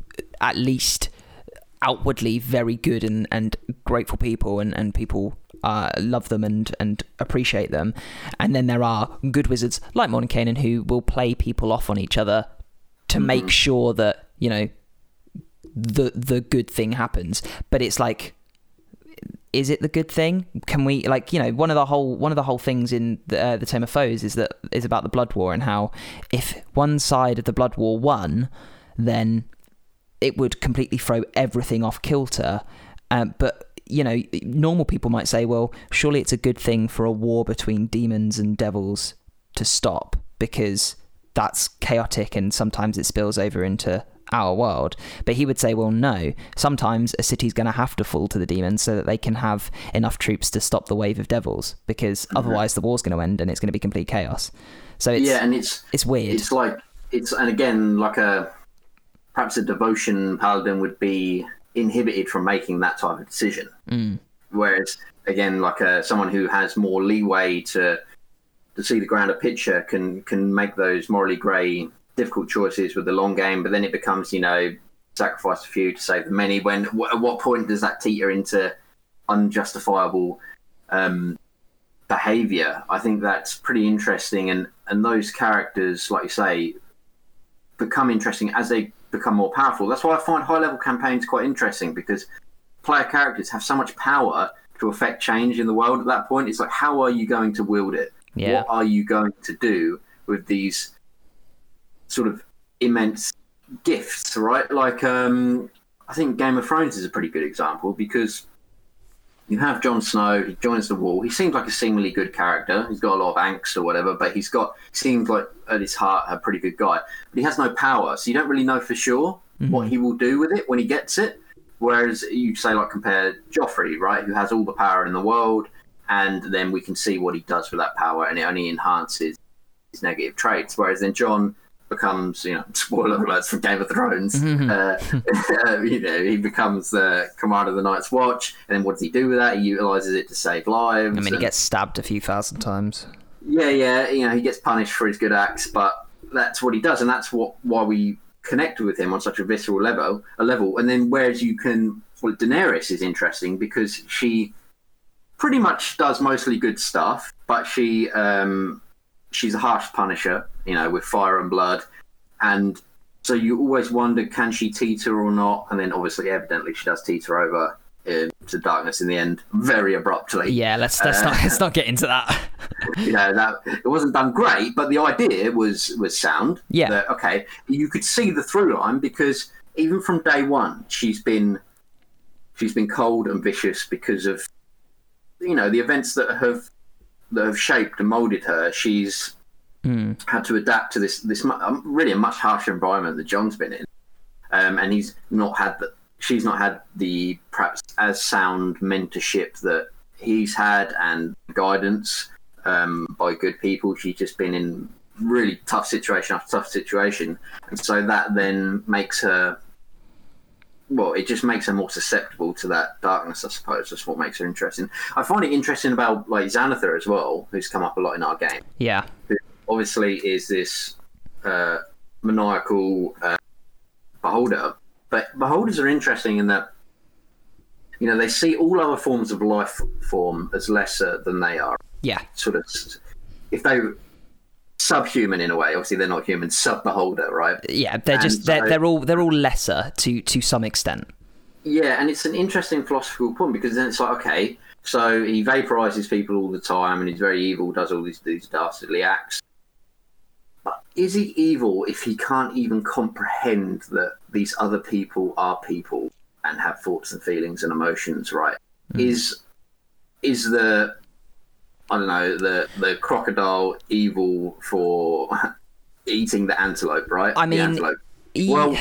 at least outwardly very good and grateful people, and people love them and appreciate them. And then there are good wizards like Mordenkainen who will play people off on each other to make sure that, you know, the good thing happens. But it's like, is it the good thing? Can we, like, you know, one of the whole things in the Tome of Foes is about the Blood War, and how if one side of the Blood War won, then it would completely throw everything off kilter. But, you know, normal people might say, well, surely it's a good thing for a war between demons and devils to stop. because that's chaotic and sometimes it spills over into our world. But he would say, well, no, sometimes a city's going to have to fall to the demons so that they can have enough troops to stop the wave of devils, because otherwise the war's going to end and it's going to be complete chaos. So it's, yeah, and it's weird. It's like, it's, and again, like a, perhaps a devotion paladin would be inhibited from making that type of decision. Mm. Whereas again, like a, someone who has more leeway to see the grander picture can make those morally grey, difficult choices with the long game, but then it becomes, you know, sacrifice a few to save the many. When at what point does that teeter into unjustifiable behaviour? I think that's pretty interesting, and those characters, like you say, become interesting as they become more powerful. That's why I find high-level campaigns quite interesting, because player characters have so much power to affect change in the world at that point. It's like, how are you going to wield it? Yeah. What are you going to do with these sort of immense gifts, right? Like, I think Game of Thrones is a pretty good example, because you have Jon Snow, he joins the Wall. He seems like a seemingly good character. He's got a lot of angst or whatever, but he's got, seems like at his heart a pretty good guy. But he has no power, so you don't really know for sure what he will do with it when he gets it. Whereas you say, like, compare Joffrey, right, who has all the power in the world, and then we can see what he does with that power, and it only enhances his negative traits. Whereas then Jon becomes, you know, spoiler alerts from Game of Thrones, you know, he becomes the commander of the Night's Watch, and then what does he do with that? He utilises it to save lives. I mean, he gets stabbed a few thousand times. Yeah, you know, he gets punished for his good acts, but that's what he does, and that's what why we connect with him on such a visceral level. And then whereas you can, well, Daenerys is interesting because she pretty much does mostly good stuff, but she she's a harsh punisher, you know, with fire and blood. And so you always wonder, can she teeter or not? And then obviously, evidently, she does teeter over to darkness in the end, very abruptly. Yeah, let's not get into that. You know, that it wasn't done great, but the idea was sound. Yeah. That, okay, you could see the through line, because even from day one, she's been cold and vicious because of, you know, the events that have shaped and moulded her. She's had to adapt to this really a much harsher environment that Jon's been in, and she's not had the perhaps as sound mentorship that he's had, and guidance by good people. She's just been in really tough situation after tough situation, and so that then makes her, well, it just makes her more susceptible to that darkness, I suppose. That's what makes her interesting. I find it interesting about, like, Xanathar as well, who's come up a lot in our game. Yeah. Who obviously is this maniacal beholder. But beholders are interesting in that, you know, they see all other forms of life form as lesser than they are. Yeah. Sort of, if they subhuman in a way, obviously they're not human, sub-beholder, right? Yeah, they're all lesser to some extent. Yeah, and it's an interesting philosophical point, because then it's like, okay, so he vaporizes people all the time and he's very evil, does all these dastardly acts. But is he evil if he can't even comprehend that these other people are people and have thoughts and feelings and emotions, right? Is the, I don't know, the crocodile evil for eating the antelope, right? I mean, well,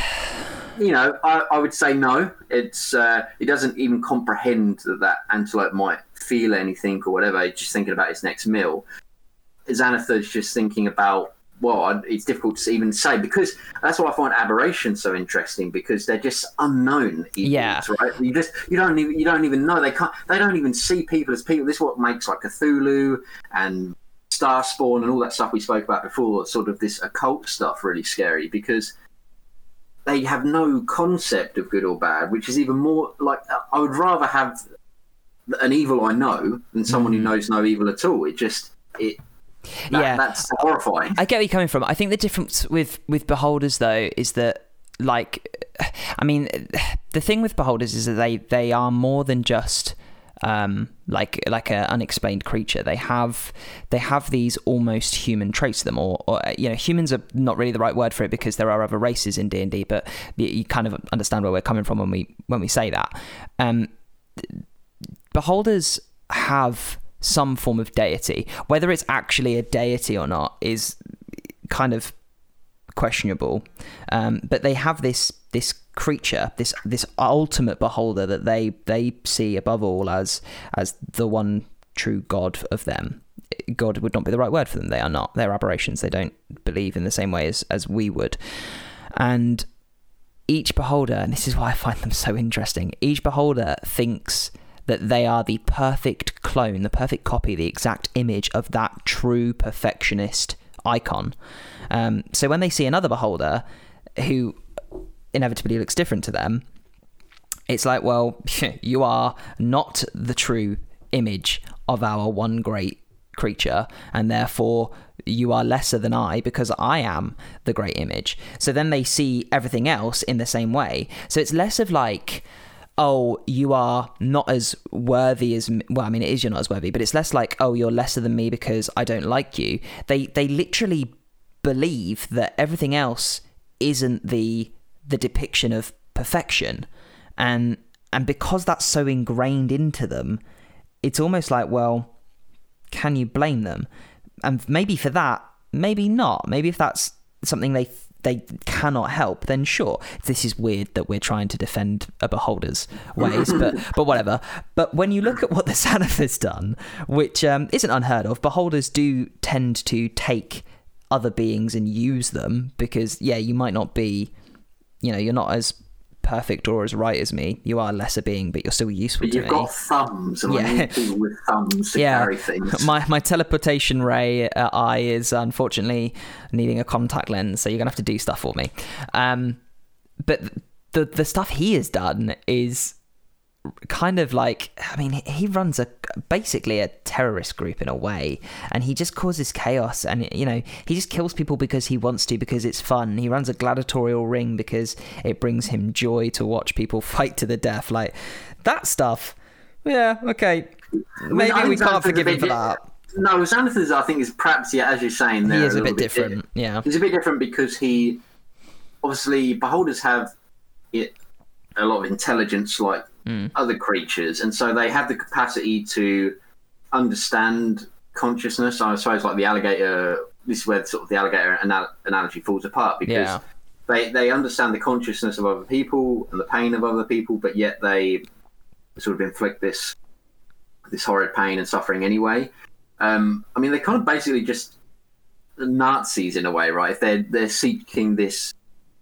you know, I would say no. It's it doesn't even comprehend that antelope might feel anything or whatever. It's just thinking about its next meal. Xanathar's just thinking about, well, it's difficult to even say, because that's why I find aberrations so interesting, because they're just unknown evils, yeah, right? You don't even know, they don't even see people as people. This is what makes, like, Cthulhu and Starspawn and all that stuff we spoke about before, sort of this occult stuff, really scary, because they have no concept of good or bad, which is even more like, I would rather have an evil I know than someone who knows no evil at all. That's horrifying. I get where you're coming from. I think the difference with beholders, though, is that, like, I mean, the thing with beholders is that they are more than just like an unexplained creature. They have these almost human traits to them, or you know, humans are not really the right word for it, because there are other races in D&D, but you kind of understand where we're coming from when we say that. Beholders have some form of deity. Whether it's actually a deity or not is kind of questionable. But they have this creature, this ultimate beholder that they see above all as the one true God of them. God would not be the right word for them. They are not. They're aberrations. They don't believe in the same way as we would. And each beholder, and this is why I find them so interesting, each beholder thinks that they are the perfect clone, the perfect copy, the exact image of that true perfectionist icon. So when they see another beholder who inevitably looks different to them, it's like, well, you are not the true image of our one great creature, and therefore you are lesser than I, because I am the great image. So then they see everything else in the same way. So it's less of like, oh, you are not as worthy as me. Well, I mean, it is, you're not as worthy, but it's less like, oh, you're lesser than me because I don't like you. They literally believe that everything else isn't the depiction of perfection. And because that's so ingrained into them, it's almost like, well, can you blame them? And maybe for that, maybe not. Maybe if that's something they cannot help, then sure. This is weird that we're trying to defend a beholder's ways, but whatever. But when you look at what the Xanath has done, which isn't unheard of, beholders do tend to take other beings and use them because, yeah, you might not be, you're not as perfect or as right as me. You are a lesser being, but you're still useful to me. You've got thumbs, and I need people with thumbs to carry things. My teleportation ray eye is unfortunately needing a contact lens, so you're gonna have to do stuff for me. But the stuff he has done is kind of like, I mean, he runs basically a terrorist group in a way, and he just causes chaos, and he just kills people because he wants to, because it's fun. He runs a gladiatorial ring because it brings him joy to watch people fight to the death. Like, that stuff, yeah, okay, maybe we can't forgive him for that. No, Xanathar, I think, is perhaps, yeah, as you're saying, there he is a bit different. Yeah, he's a bit different because he obviously, beholders have a lot of intelligence, like other creatures, and so they have the capacity to understand consciousness. I suppose, like the alligator, this is where sort of the alligator analogy falls apart, because they understand the consciousness of other people and the pain of other people, but yet they sort of inflict this horrid pain and suffering anyway. I mean, they're kind of basically just Nazis in a way, right? If they're seeking this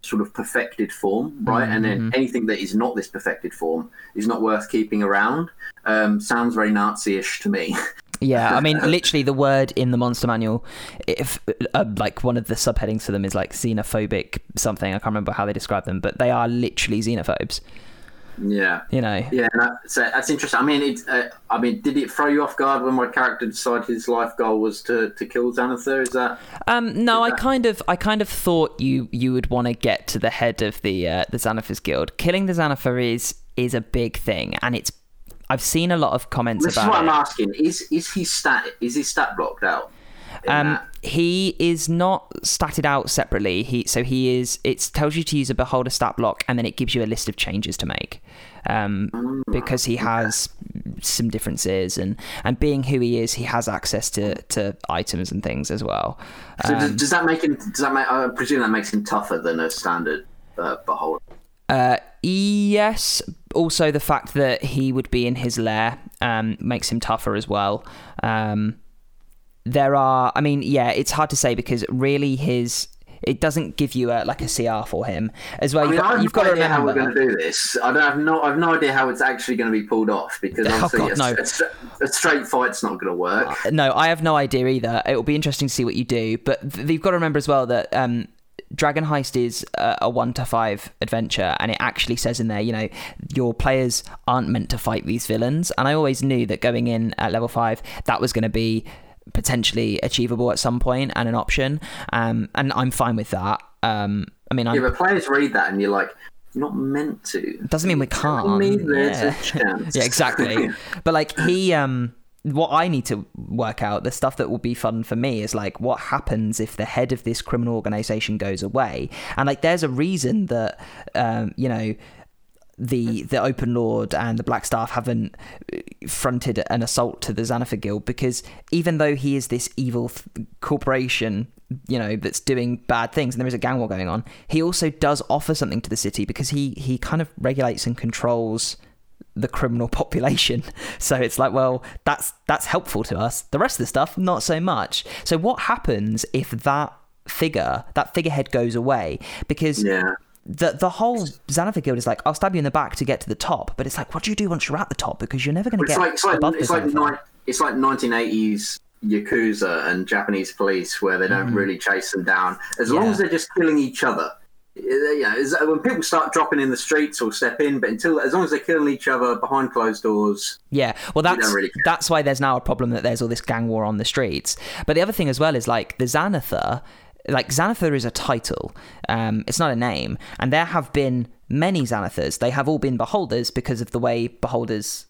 sort of perfected form, right? Mm-hmm. And then anything that is not this perfected form is not worth keeping around. Sounds very Nazi-ish to me. Yeah, I mean, literally the word in the Monster Manual, if like one of the subheadings for them is like xenophobic something. I can't remember how they describe them, but they are literally xenophobes. Yeah. Yeah, so that's interesting. I mean, did it throw you off guard when my character decided his life goal was to kill Xanathar? Is that? No, I kind of thought you would want to get to the head of the Xanathar's guild. Killing the Xanathar is a big thing, and it's. I've seen a lot of comments about. This is what I'm asking: is his stat blocked out? He is not statted out separately. It tells you to use a beholder stat block, and then it gives you a list of changes to make, because he has some differences, and being who he is, he has access to items and things as well. So does that make him? I presume that makes him tougher than a standard beholder. Yes. Also, the fact that he would be in his lair makes him tougher as well. It's hard to say because really it doesn't give you a CR for him as well. You've got to remember how we're going to do this. I've no idea how it's actually going to be pulled off, because a straight fight's not going to work. No, I have no idea either. It will be interesting to see what you do, but you've got to remember as well that Dragon Heist is a 1-5 adventure, and it actually says in there, your players aren't meant to fight these villains. And I always knew that going in at level 5, that was going to be potentially achievable at some point and an option, and I'm fine with that. But players read that and you're like, not meant to, doesn't mean we can't. There's a chance. Yeah, exactly. But like, he what I need to work out, the stuff that will be fun for me, is like, what happens if the head of this criminal organization goes away? And like, there's a reason that the Open Lord and the Black Staff haven't fronted an assault to the Xanathar Guild, because even though he is this evil corporation, you know, that's doing bad things, and there is a gang war going on, he also does offer something to the city, because he kind of regulates and controls the criminal population. So it's like, well, that's helpful to us. The rest of the stuff, not so much. So what happens if that figurehead goes away? Because the whole Xanathar Guild is like, I'll stab you in the back to get to the top, but it's like, what do you do once you're at the top? Because you're never going to get above the Xanathar. It's like 1980s Yakuza and Japanese police, where they don't really chase them down, as long as they're just killing each other. Yeah, when people start dropping in the streets or step in, but as long as they're killing each other behind closed doors. Yeah, well, that's why there's now a problem that there's all this gang war on the streets. But the other thing as well is, like, the Xanathar, like, Xanathar is a title, it's not a name, and there have been many Xanathars. They have all been beholders because of the way beholders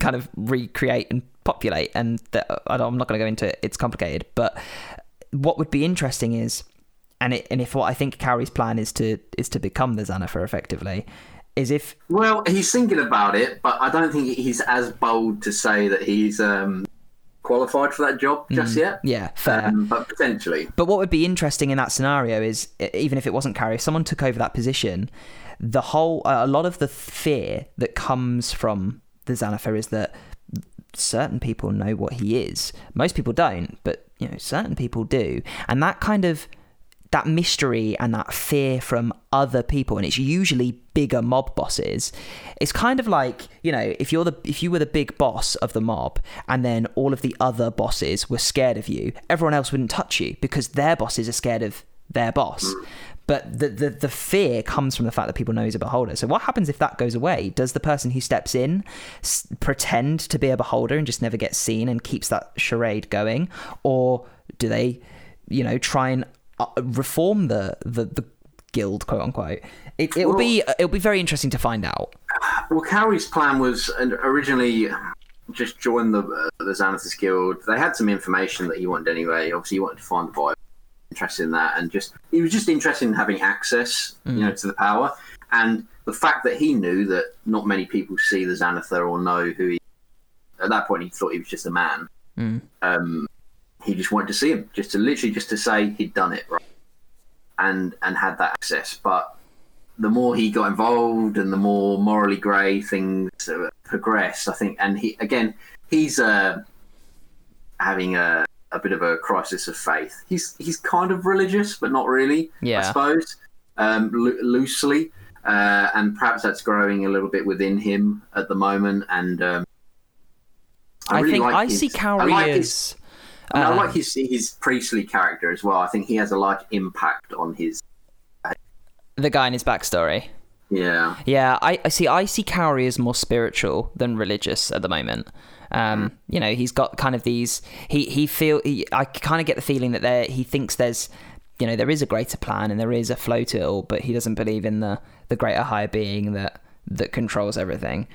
kind of recreate and populate, and I'm not going to go into it, it's complicated. But what would be interesting is, if what I think Cowrie's plan is to become the Xanathar effectively, is if... Well, he's thinking about it, but I don't think he's as bold to say that he's qualified for that job just yet. Yeah, fair. But potentially. But what would be interesting in that scenario is, even if it wasn't Cowrie, if someone took over that position, the whole... a lot of the fear that comes from the Xanathar is that certain people know what he is. Most people don't, but, you know, certain people do. And that kind of... that mystery and that fear from other people, and it's usually bigger mob bosses. It's kind of like, you know, if you were the big boss of the mob, and then all of the other bosses were scared of you, everyone else wouldn't touch you because their bosses are scared of their boss. But the fear comes from the fact that people know he's a beholder. So what happens if that goes away? Does the person who steps in pretend to be a beholder and just never gets seen and keeps that charade going? Or do they, you know, try and reform the guild, quote unquote? It'll be very interesting to find out. Well, Cowrie's plan was originally just join the Xanathar Guild. They had some information that he wanted anyway. Obviously, he wanted to find the vibe, interested in that, and he was just interested in having access, you know, to the power. And the fact that he knew that not many people see the Xanathar or know who he. At that point, he thought he was just a man. He just wanted to see him, just to say he'd done it, right? And had that access. But the more he got involved and the more morally grey things progressed, I think. And he's having a bit of a crisis of faith. He's kind of religious, but not really, I suppose, loosely. And perhaps that's growing a little bit within him at the moment. And I see Cowrie as... I like his priestly character as well. I think he has a large impact on his... the guy and his backstory. Yeah. Yeah, I see Cowrie as more spiritual than religious at the moment. You know, he's got kind of these... I kind of get the feeling that he thinks there's... you know, there is a greater plan and there is a flow to it all, but he doesn't believe in the greater higher being that controls everything.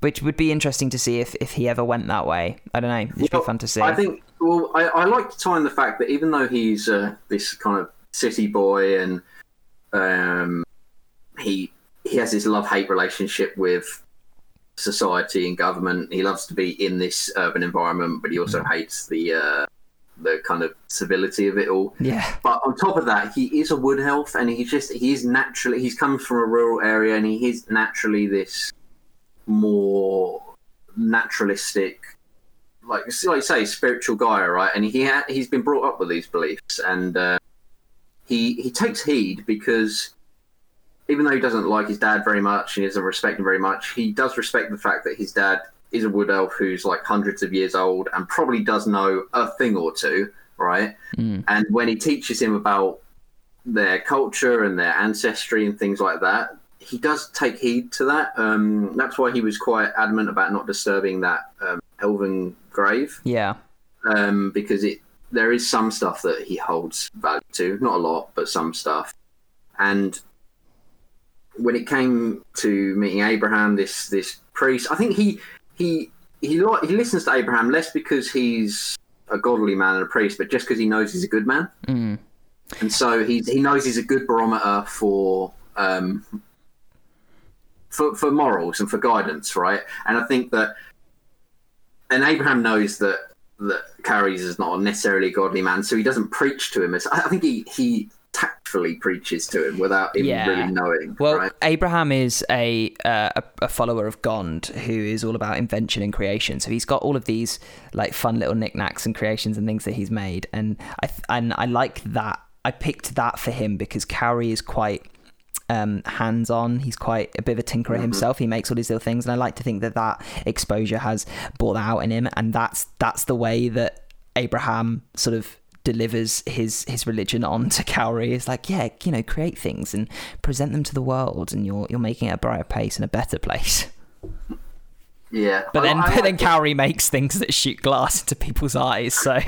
Which would be interesting to see if he ever went that way. I don't know. It'd be fun to see. I think. Well, I like to tie in the fact that even though he's this kind of city boy, and he has this love-hate relationship with society and government. He loves to be in this urban environment, but he also hates the kind of civility of it all. Yeah. But on top of that, he is a wood elf, and he's come from a rural area, and he is naturally this more naturalistic, like you say, spiritual guy, right? And he's been brought up with these beliefs, and he takes heed, because even though he doesn't like his dad very much and he doesn't respect him very much, he does respect the fact that his dad is a wood elf who's like hundreds of years old and probably does know a thing or two, right? And when he teaches him about their culture and their ancestry and things like that, he does take heed to that. That's why he was quite adamant about not disturbing that elven grave. Yeah. Because there is some stuff that he holds value to. Not a lot, but some stuff. And when it came to meeting Abraham, this priest, I think he listens to Abraham less because he's a godly man and a priest, but just because he knows he's a good man. And so he knows he's a good barometer for... for morals and for guidance, right? And I think that, and Abraham knows that Cowries is not necessarily a godly man, so he doesn't preach to him. I think he tactfully preaches to him without him really knowing. Well, right? Abraham is a follower of Gond, who is all about invention and creation. So he's got all of these like fun little knickknacks and creations and things that he's made, and I like that. I picked that for him because Cowrie is quite hands-on. He's quite a bit of a tinkerer himself. He makes all these little things, and I like to think that that exposure has brought that out in him, and that's the way that Abraham sort of delivers his religion onto Cowrie. It's like, yeah, you know, create things and present them to the world, and you're making it a brighter place and a better place. Yeah, but then Cowrie makes things that shoot glass into people's eyes. So,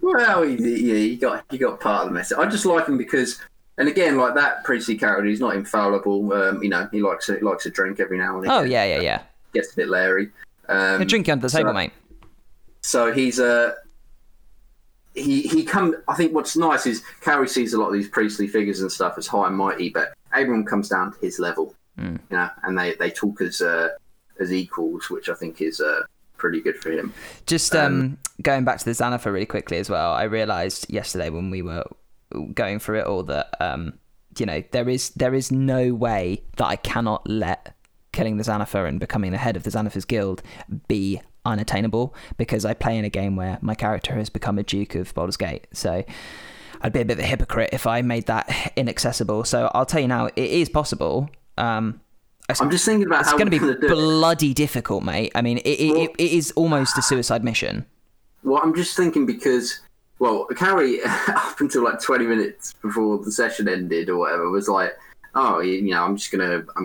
well, yeah, you got part of the message. I just like him because, and again, like that priestly character, he's not infallible. You know, he likes a drink every now and then. Oh yeah, yeah. Gets a bit leery. A drink under the table, mate. So he's a. I think what's nice is Cowrie sees a lot of these priestly figures and stuff as high and mighty, but Abraham comes down to his level, you know, and they talk as equals, which I think is pretty good for him. Just going back to the Xanathar really quickly as well, I realised yesterday when we were going through it all that you know, there is no way that I cannot let killing the Xanathar and becoming the head of the Xanathar's guild be unattainable, because I play in a game where my character has become a Duke of Baldur's Gate, so I'd be a bit of a hypocrite if I made that inaccessible. So I'll tell you now, it is possible. I'm just thinking about how it's going to be bloody difficult, mate. I mean, it is almost a suicide mission. Well, I'm just thinking because, well, Cowrie up until like 20 minutes before the session ended or whatever was like, oh, you know, I'm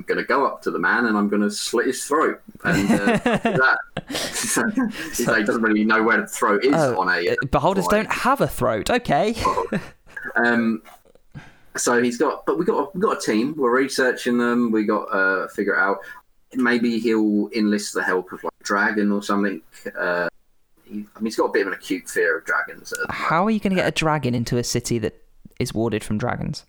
gonna go up to the man and I'm gonna slit his throat. And he doesn't really know where the throat is on a. Beholders don't have a throat, okay? So he's got, but we got a team. We're researching them. We got figure it out. Maybe he'll enlist the help of like dragon or something. I mean, he's got a bit of an acute fear of dragons. How are you going to get a dragon into a city that is warded from dragons?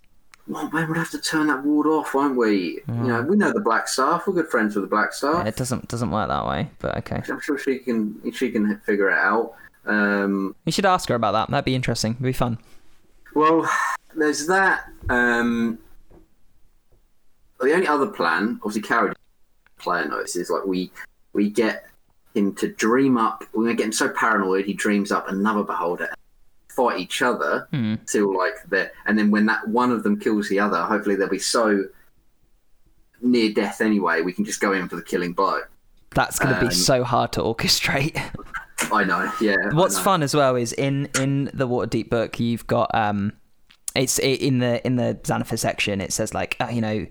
Well, man, we'll have to turn that ward off, won't we? Mm. You know, we know the Black Staff. We're good friends with the Black Staff. Yeah, it doesn't work that way, but okay. I'm sure she can figure it out. You should ask her about that. That'd be interesting. It'd be fun. Well, there's that. The only other plan, obviously, Cowrie player notes is like we get him to dream up. We're gonna get him so paranoid he dreams up another beholder. Fight each other till like that, and then when that one of them kills the other, hopefully they'll be so near death anyway we can just go in for the killing blow. That's going to be so hard to orchestrate. I know, yeah. What's fun as well is in the Waterdeep book you've got it's in the Xanathar section, it says like, you know,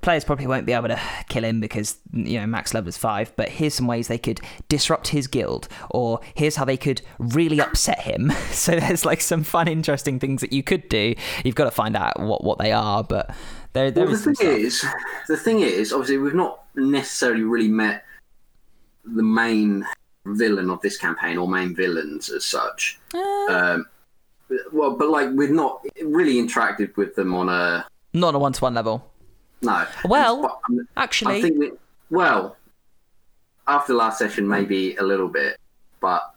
players probably won't be able to kill him because, you know, max level is 5, but here's some ways they could disrupt his guild, or here's how they could really upset him. So there's like some fun, interesting things that you could do. You've got to find out what they are, but there well, the thing is, obviously we've not necessarily really met the main villain of this campaign or main villains as such. Well, but like we've not really interacted with them on a one-to-one level. No. Well, actually, I think after the last session, maybe a little bit, but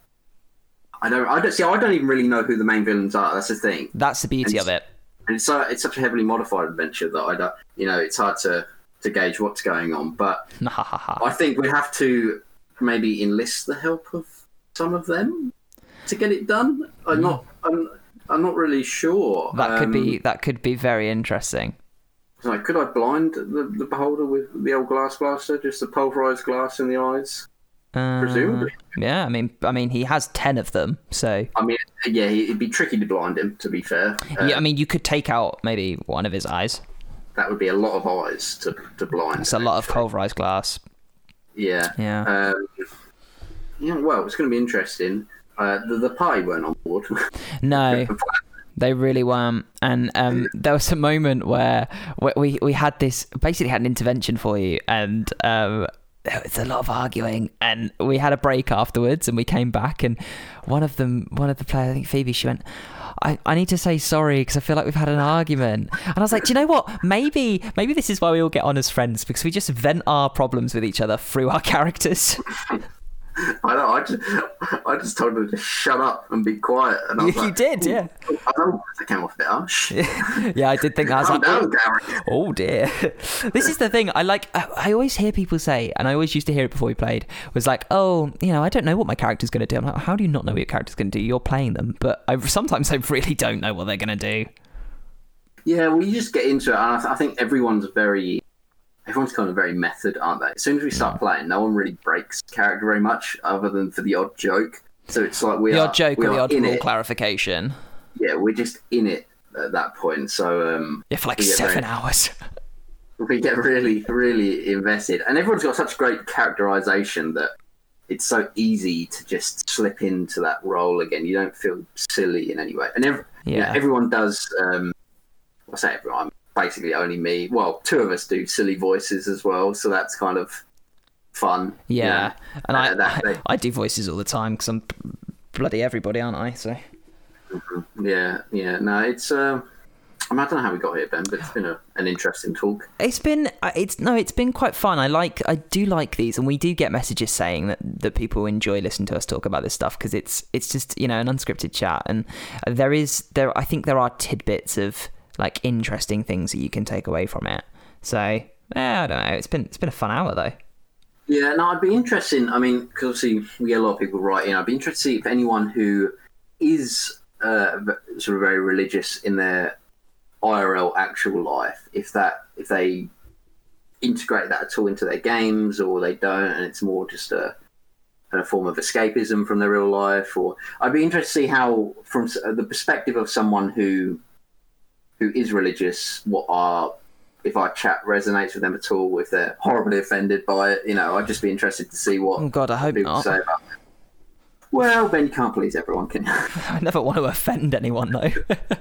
I don't even really know who the main villains are. That's the thing. That's the beauty of it. And it's such a heavily modified adventure that I don't, you know, it's hard to gauge what's going on. But I think we have to maybe enlist the help of some of them to get it done. I'm not really sure. That could be very interesting. Like, could I blind the beholder with the old glass blaster, just the pulverized glass in the eyes? Presumably. Yeah, I mean, he has 10 of them, so. I mean, yeah, it'd be tricky to blind him, to be fair. Yeah, I mean, you could take out maybe one of his eyes. That would be a lot of eyes to blind. It's a lot of pulverized glass. Yeah. Yeah. Yeah. Well, it's going to be interesting. The party weren't on board. No. They really weren't, and there was a moment where we had this, basically had an intervention for you, and there was a lot of arguing, and we had a break afterwards, and we came back, and one of the players, I think Phoebe, she went, I need to say sorry because I feel like we've had an argument. And I was like, do you know what? Maybe this is why we all get on as friends, because we just vent our problems with each other through our characters. I know. I just told him to shut up and be quiet. And I was you like, did, yeah. I don't know if I came off a bit harsh. Yeah, I did think that. I was like, oh dear. This is the thing. I always hear people say, and I always used to hear it before we played, was like, oh, you know, I don't know what my character's going to do. I'm like, how do you not know what your character's going to do? You're playing them. But sometimes I really don't know what they're going to do. Yeah, well, you just get into it. And I think everyone's kind of very method, aren't they? As soon as we start playing, no one really breaks character very much, other than for the odd joke. So it's like we are the odd joke or the odd rule clarification. Yeah, we're just in it at that point. So yeah, for like 7 hours, we get really, really invested, and everyone's got such great characterization that it's so easy to just slip into that role again. You don't feel silly in any way, and everyone does. I say everyone. Basically only me, well, two of us do silly voices as well, so that's kind of fun. Yeah, you know? And I do voices all the time because I'm bloody everybody, aren't I? So yeah no, it's I don't know how we got here, Ben, but it's been an interesting talk. It's been quite fun. I do like these, and we do get messages saying that people enjoy listening to us talk about this stuff because it's just, you know, an unscripted chat, and I think there are tidbits of like interesting things that you can take away from it. So I don't know. It's been a fun hour though. Yeah, no, I'd be interested. I mean, because obviously we get a lot of people writing. I'd be interested to see if anyone who is sort of very religious in their IRL actual life, if they integrate that at all into their games, or they don't, and it's more just a form of escapism from their real life. Or I'd be interested to see how, from the perspective of someone who is religious, if our chat resonates with them at all, if they're horribly offended by it, you know. I'd just be interested to see what I hope people say about it. Well, Ben, you can't please everyone, can you? I never want to offend anyone, though.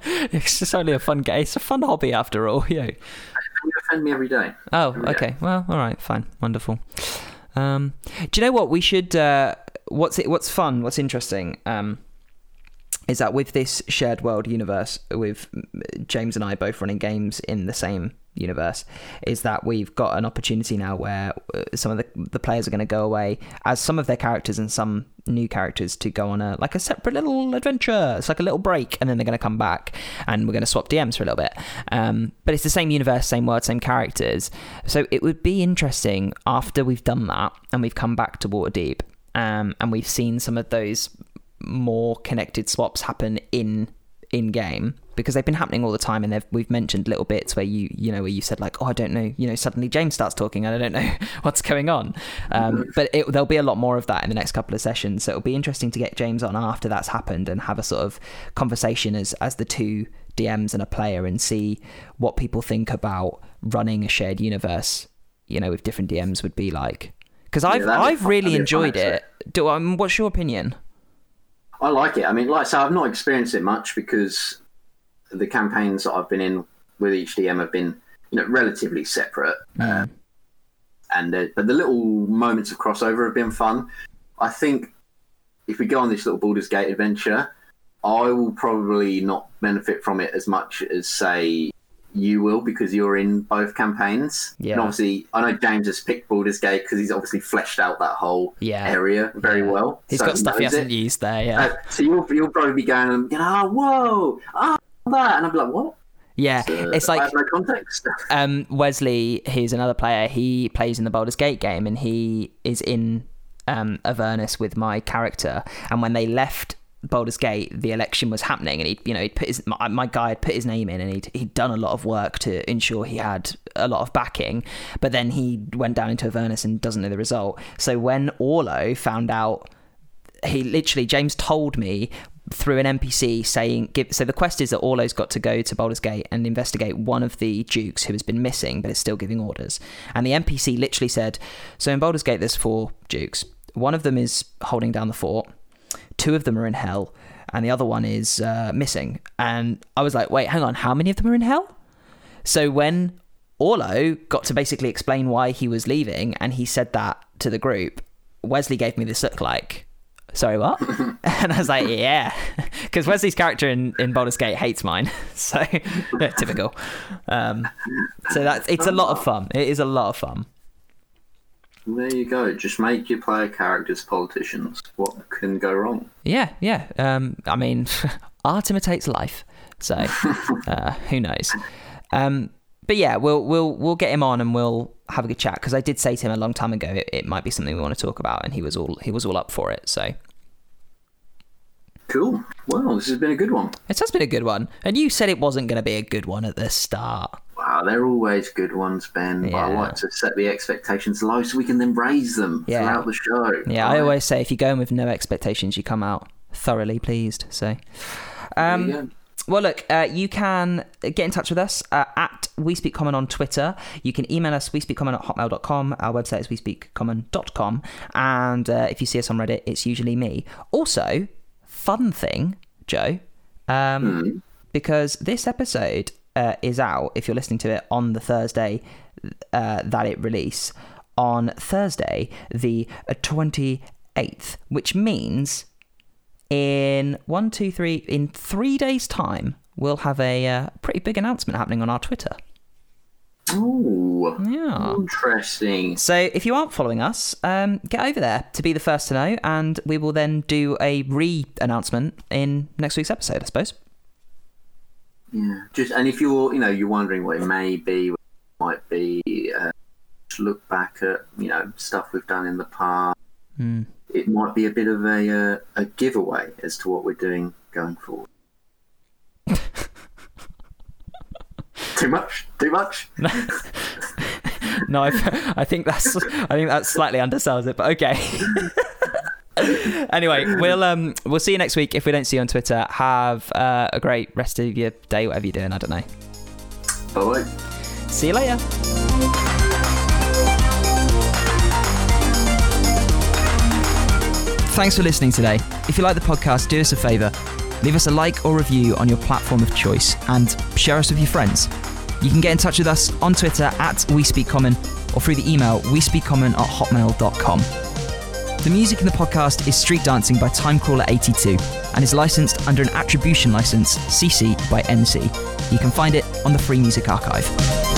It's just only a fun game. It's a fun hobby, after all. Yeah. You offend me every day. Oh, every okay. Day. Well, all right, fine, wonderful. Do you know what we should? What's fun? What's interesting? Is that with this shared world universe, with James and I both running games in the same universe, is that we've got an opportunity now where some of the players are going to go away as some of their characters and some new characters to go on a separate little adventure. It's like a little break, and then they're going to come back and we're going to swap DMs for a little bit. But it's the same universe, same world, same characters. So it would be interesting after we've done that and we've come back to Waterdeep, and we've seen some of those more connected swaps happen in game, because they've been happening all the time, and we've mentioned little bits where you know where you said like, oh, I don't know, you know, suddenly James starts talking and I don't know what's going on. But there'll be a lot more of that in the next couple of sessions, so it'll be interesting to get James on after that's happened and have a sort of conversation as the two DMs and a player, and see what people think about running a shared universe, you know, with different DMs would be like. Because I've really enjoyed it. What's your opinion? I like it. I mean, like I say, I've not experienced it much because the campaigns that I've been in with each DM have been, you know, relatively separate. Mm. But the little moments of crossover have been fun. I think if we go on this little Baldur's Gate adventure, I will probably not benefit from it as much as, say, you will, because you're in both campaigns. Yeah. And obviously, I know James has picked Baldur's Gate because he's obviously fleshed out that whole area very well. He's got stuff he hasn't used there, yeah. So you'll probably be going, you know, whoa, that. And I'll be like, what? Yeah, so it's like, I have no context. Wesley, who's another player, he plays in the Baldur's Gate game, and he is in Avernus with my character. And when they left Baldur's Gate, the election was happening, and he'd put my guy had put his name in, and he'd done a lot of work to ensure he had a lot of backing, but then he went down into Avernus and doesn't know the result. So when Orlo found out, James told me through an NPC saying, so the quest is that Orlo's got to go to Baldur's Gate and investigate one of the dukes who has been missing but is still giving orders. And the NPC literally said, so in Baldur's Gate there's 4 dukes. One of them is holding down the fort, 2 of them are in hell, and the other one is missing. And I was like, wait, hang on, how many of them are in hell? So when Orlo got to basically explain why he was leaving, and he said that to the group, Wesley gave me this look like, sorry, what? And I was like, yeah, because Wesley's character in Baldur's Gate hates mine, so typical. So that's, it's a lot of fun. It is a lot of fun. There you go. Just make your player characters politicians. What can go wrong? Yeah, yeah. I mean, art imitates life, so who knows? But yeah, we'll get him on and we'll have a good chat, because I did say to him a long time ago it might be something we want to talk about, and he was all up for it. So cool. Wow, this has been a good one. It has been a good one, and you said it wasn't going to be a good one at the start. Wow, they're always good ones, Ben. Yeah. But I like to set the expectations low so we can then raise them throughout the show. Yeah, right. I always say if you go in with no expectations, you come out thoroughly pleased. So. Well, look, you can get in touch with us at We Speak Common on Twitter. You can email us, wespeakcommon@hotmail.com. Our website is wespeakcommon.com. And if you see us on Reddit, it's usually me. Also, fun thing, Joe, because this episode is out, if you're listening to it, on the Thursday that it releases, on Thursday, the 28th, which means... In 3 days' time, we'll have a pretty big announcement happening on our Twitter. Ooh. Yeah. Interesting. So if you aren't following us, get over there to be the first to know, and we will then do a re-announcement in next week's episode, I suppose. Yeah. And if you're, you're wondering what it may be, just look back at, stuff we've done in the past. Mm. It might be a bit of a giveaway as to what we're doing going forward. Too much. No, I think that slightly undersells it, but okay. Anyway, we'll see you next week. If we don't see you on Twitter, have a great rest of your day, whatever you're doing. I don't know. Bye. See you later. Thanks for listening today. If you like the podcast, do us a favour. Leave us a like or review on your platform of choice and share us with your friends. You can get in touch with us on Twitter at We Speak Common or through the email wespeakcommon@hotmail.com. The music in the podcast is Street Dancing by Timecrawler 82 and is licensed under an attribution license CC by NC. You can find it on the Free Music Archive.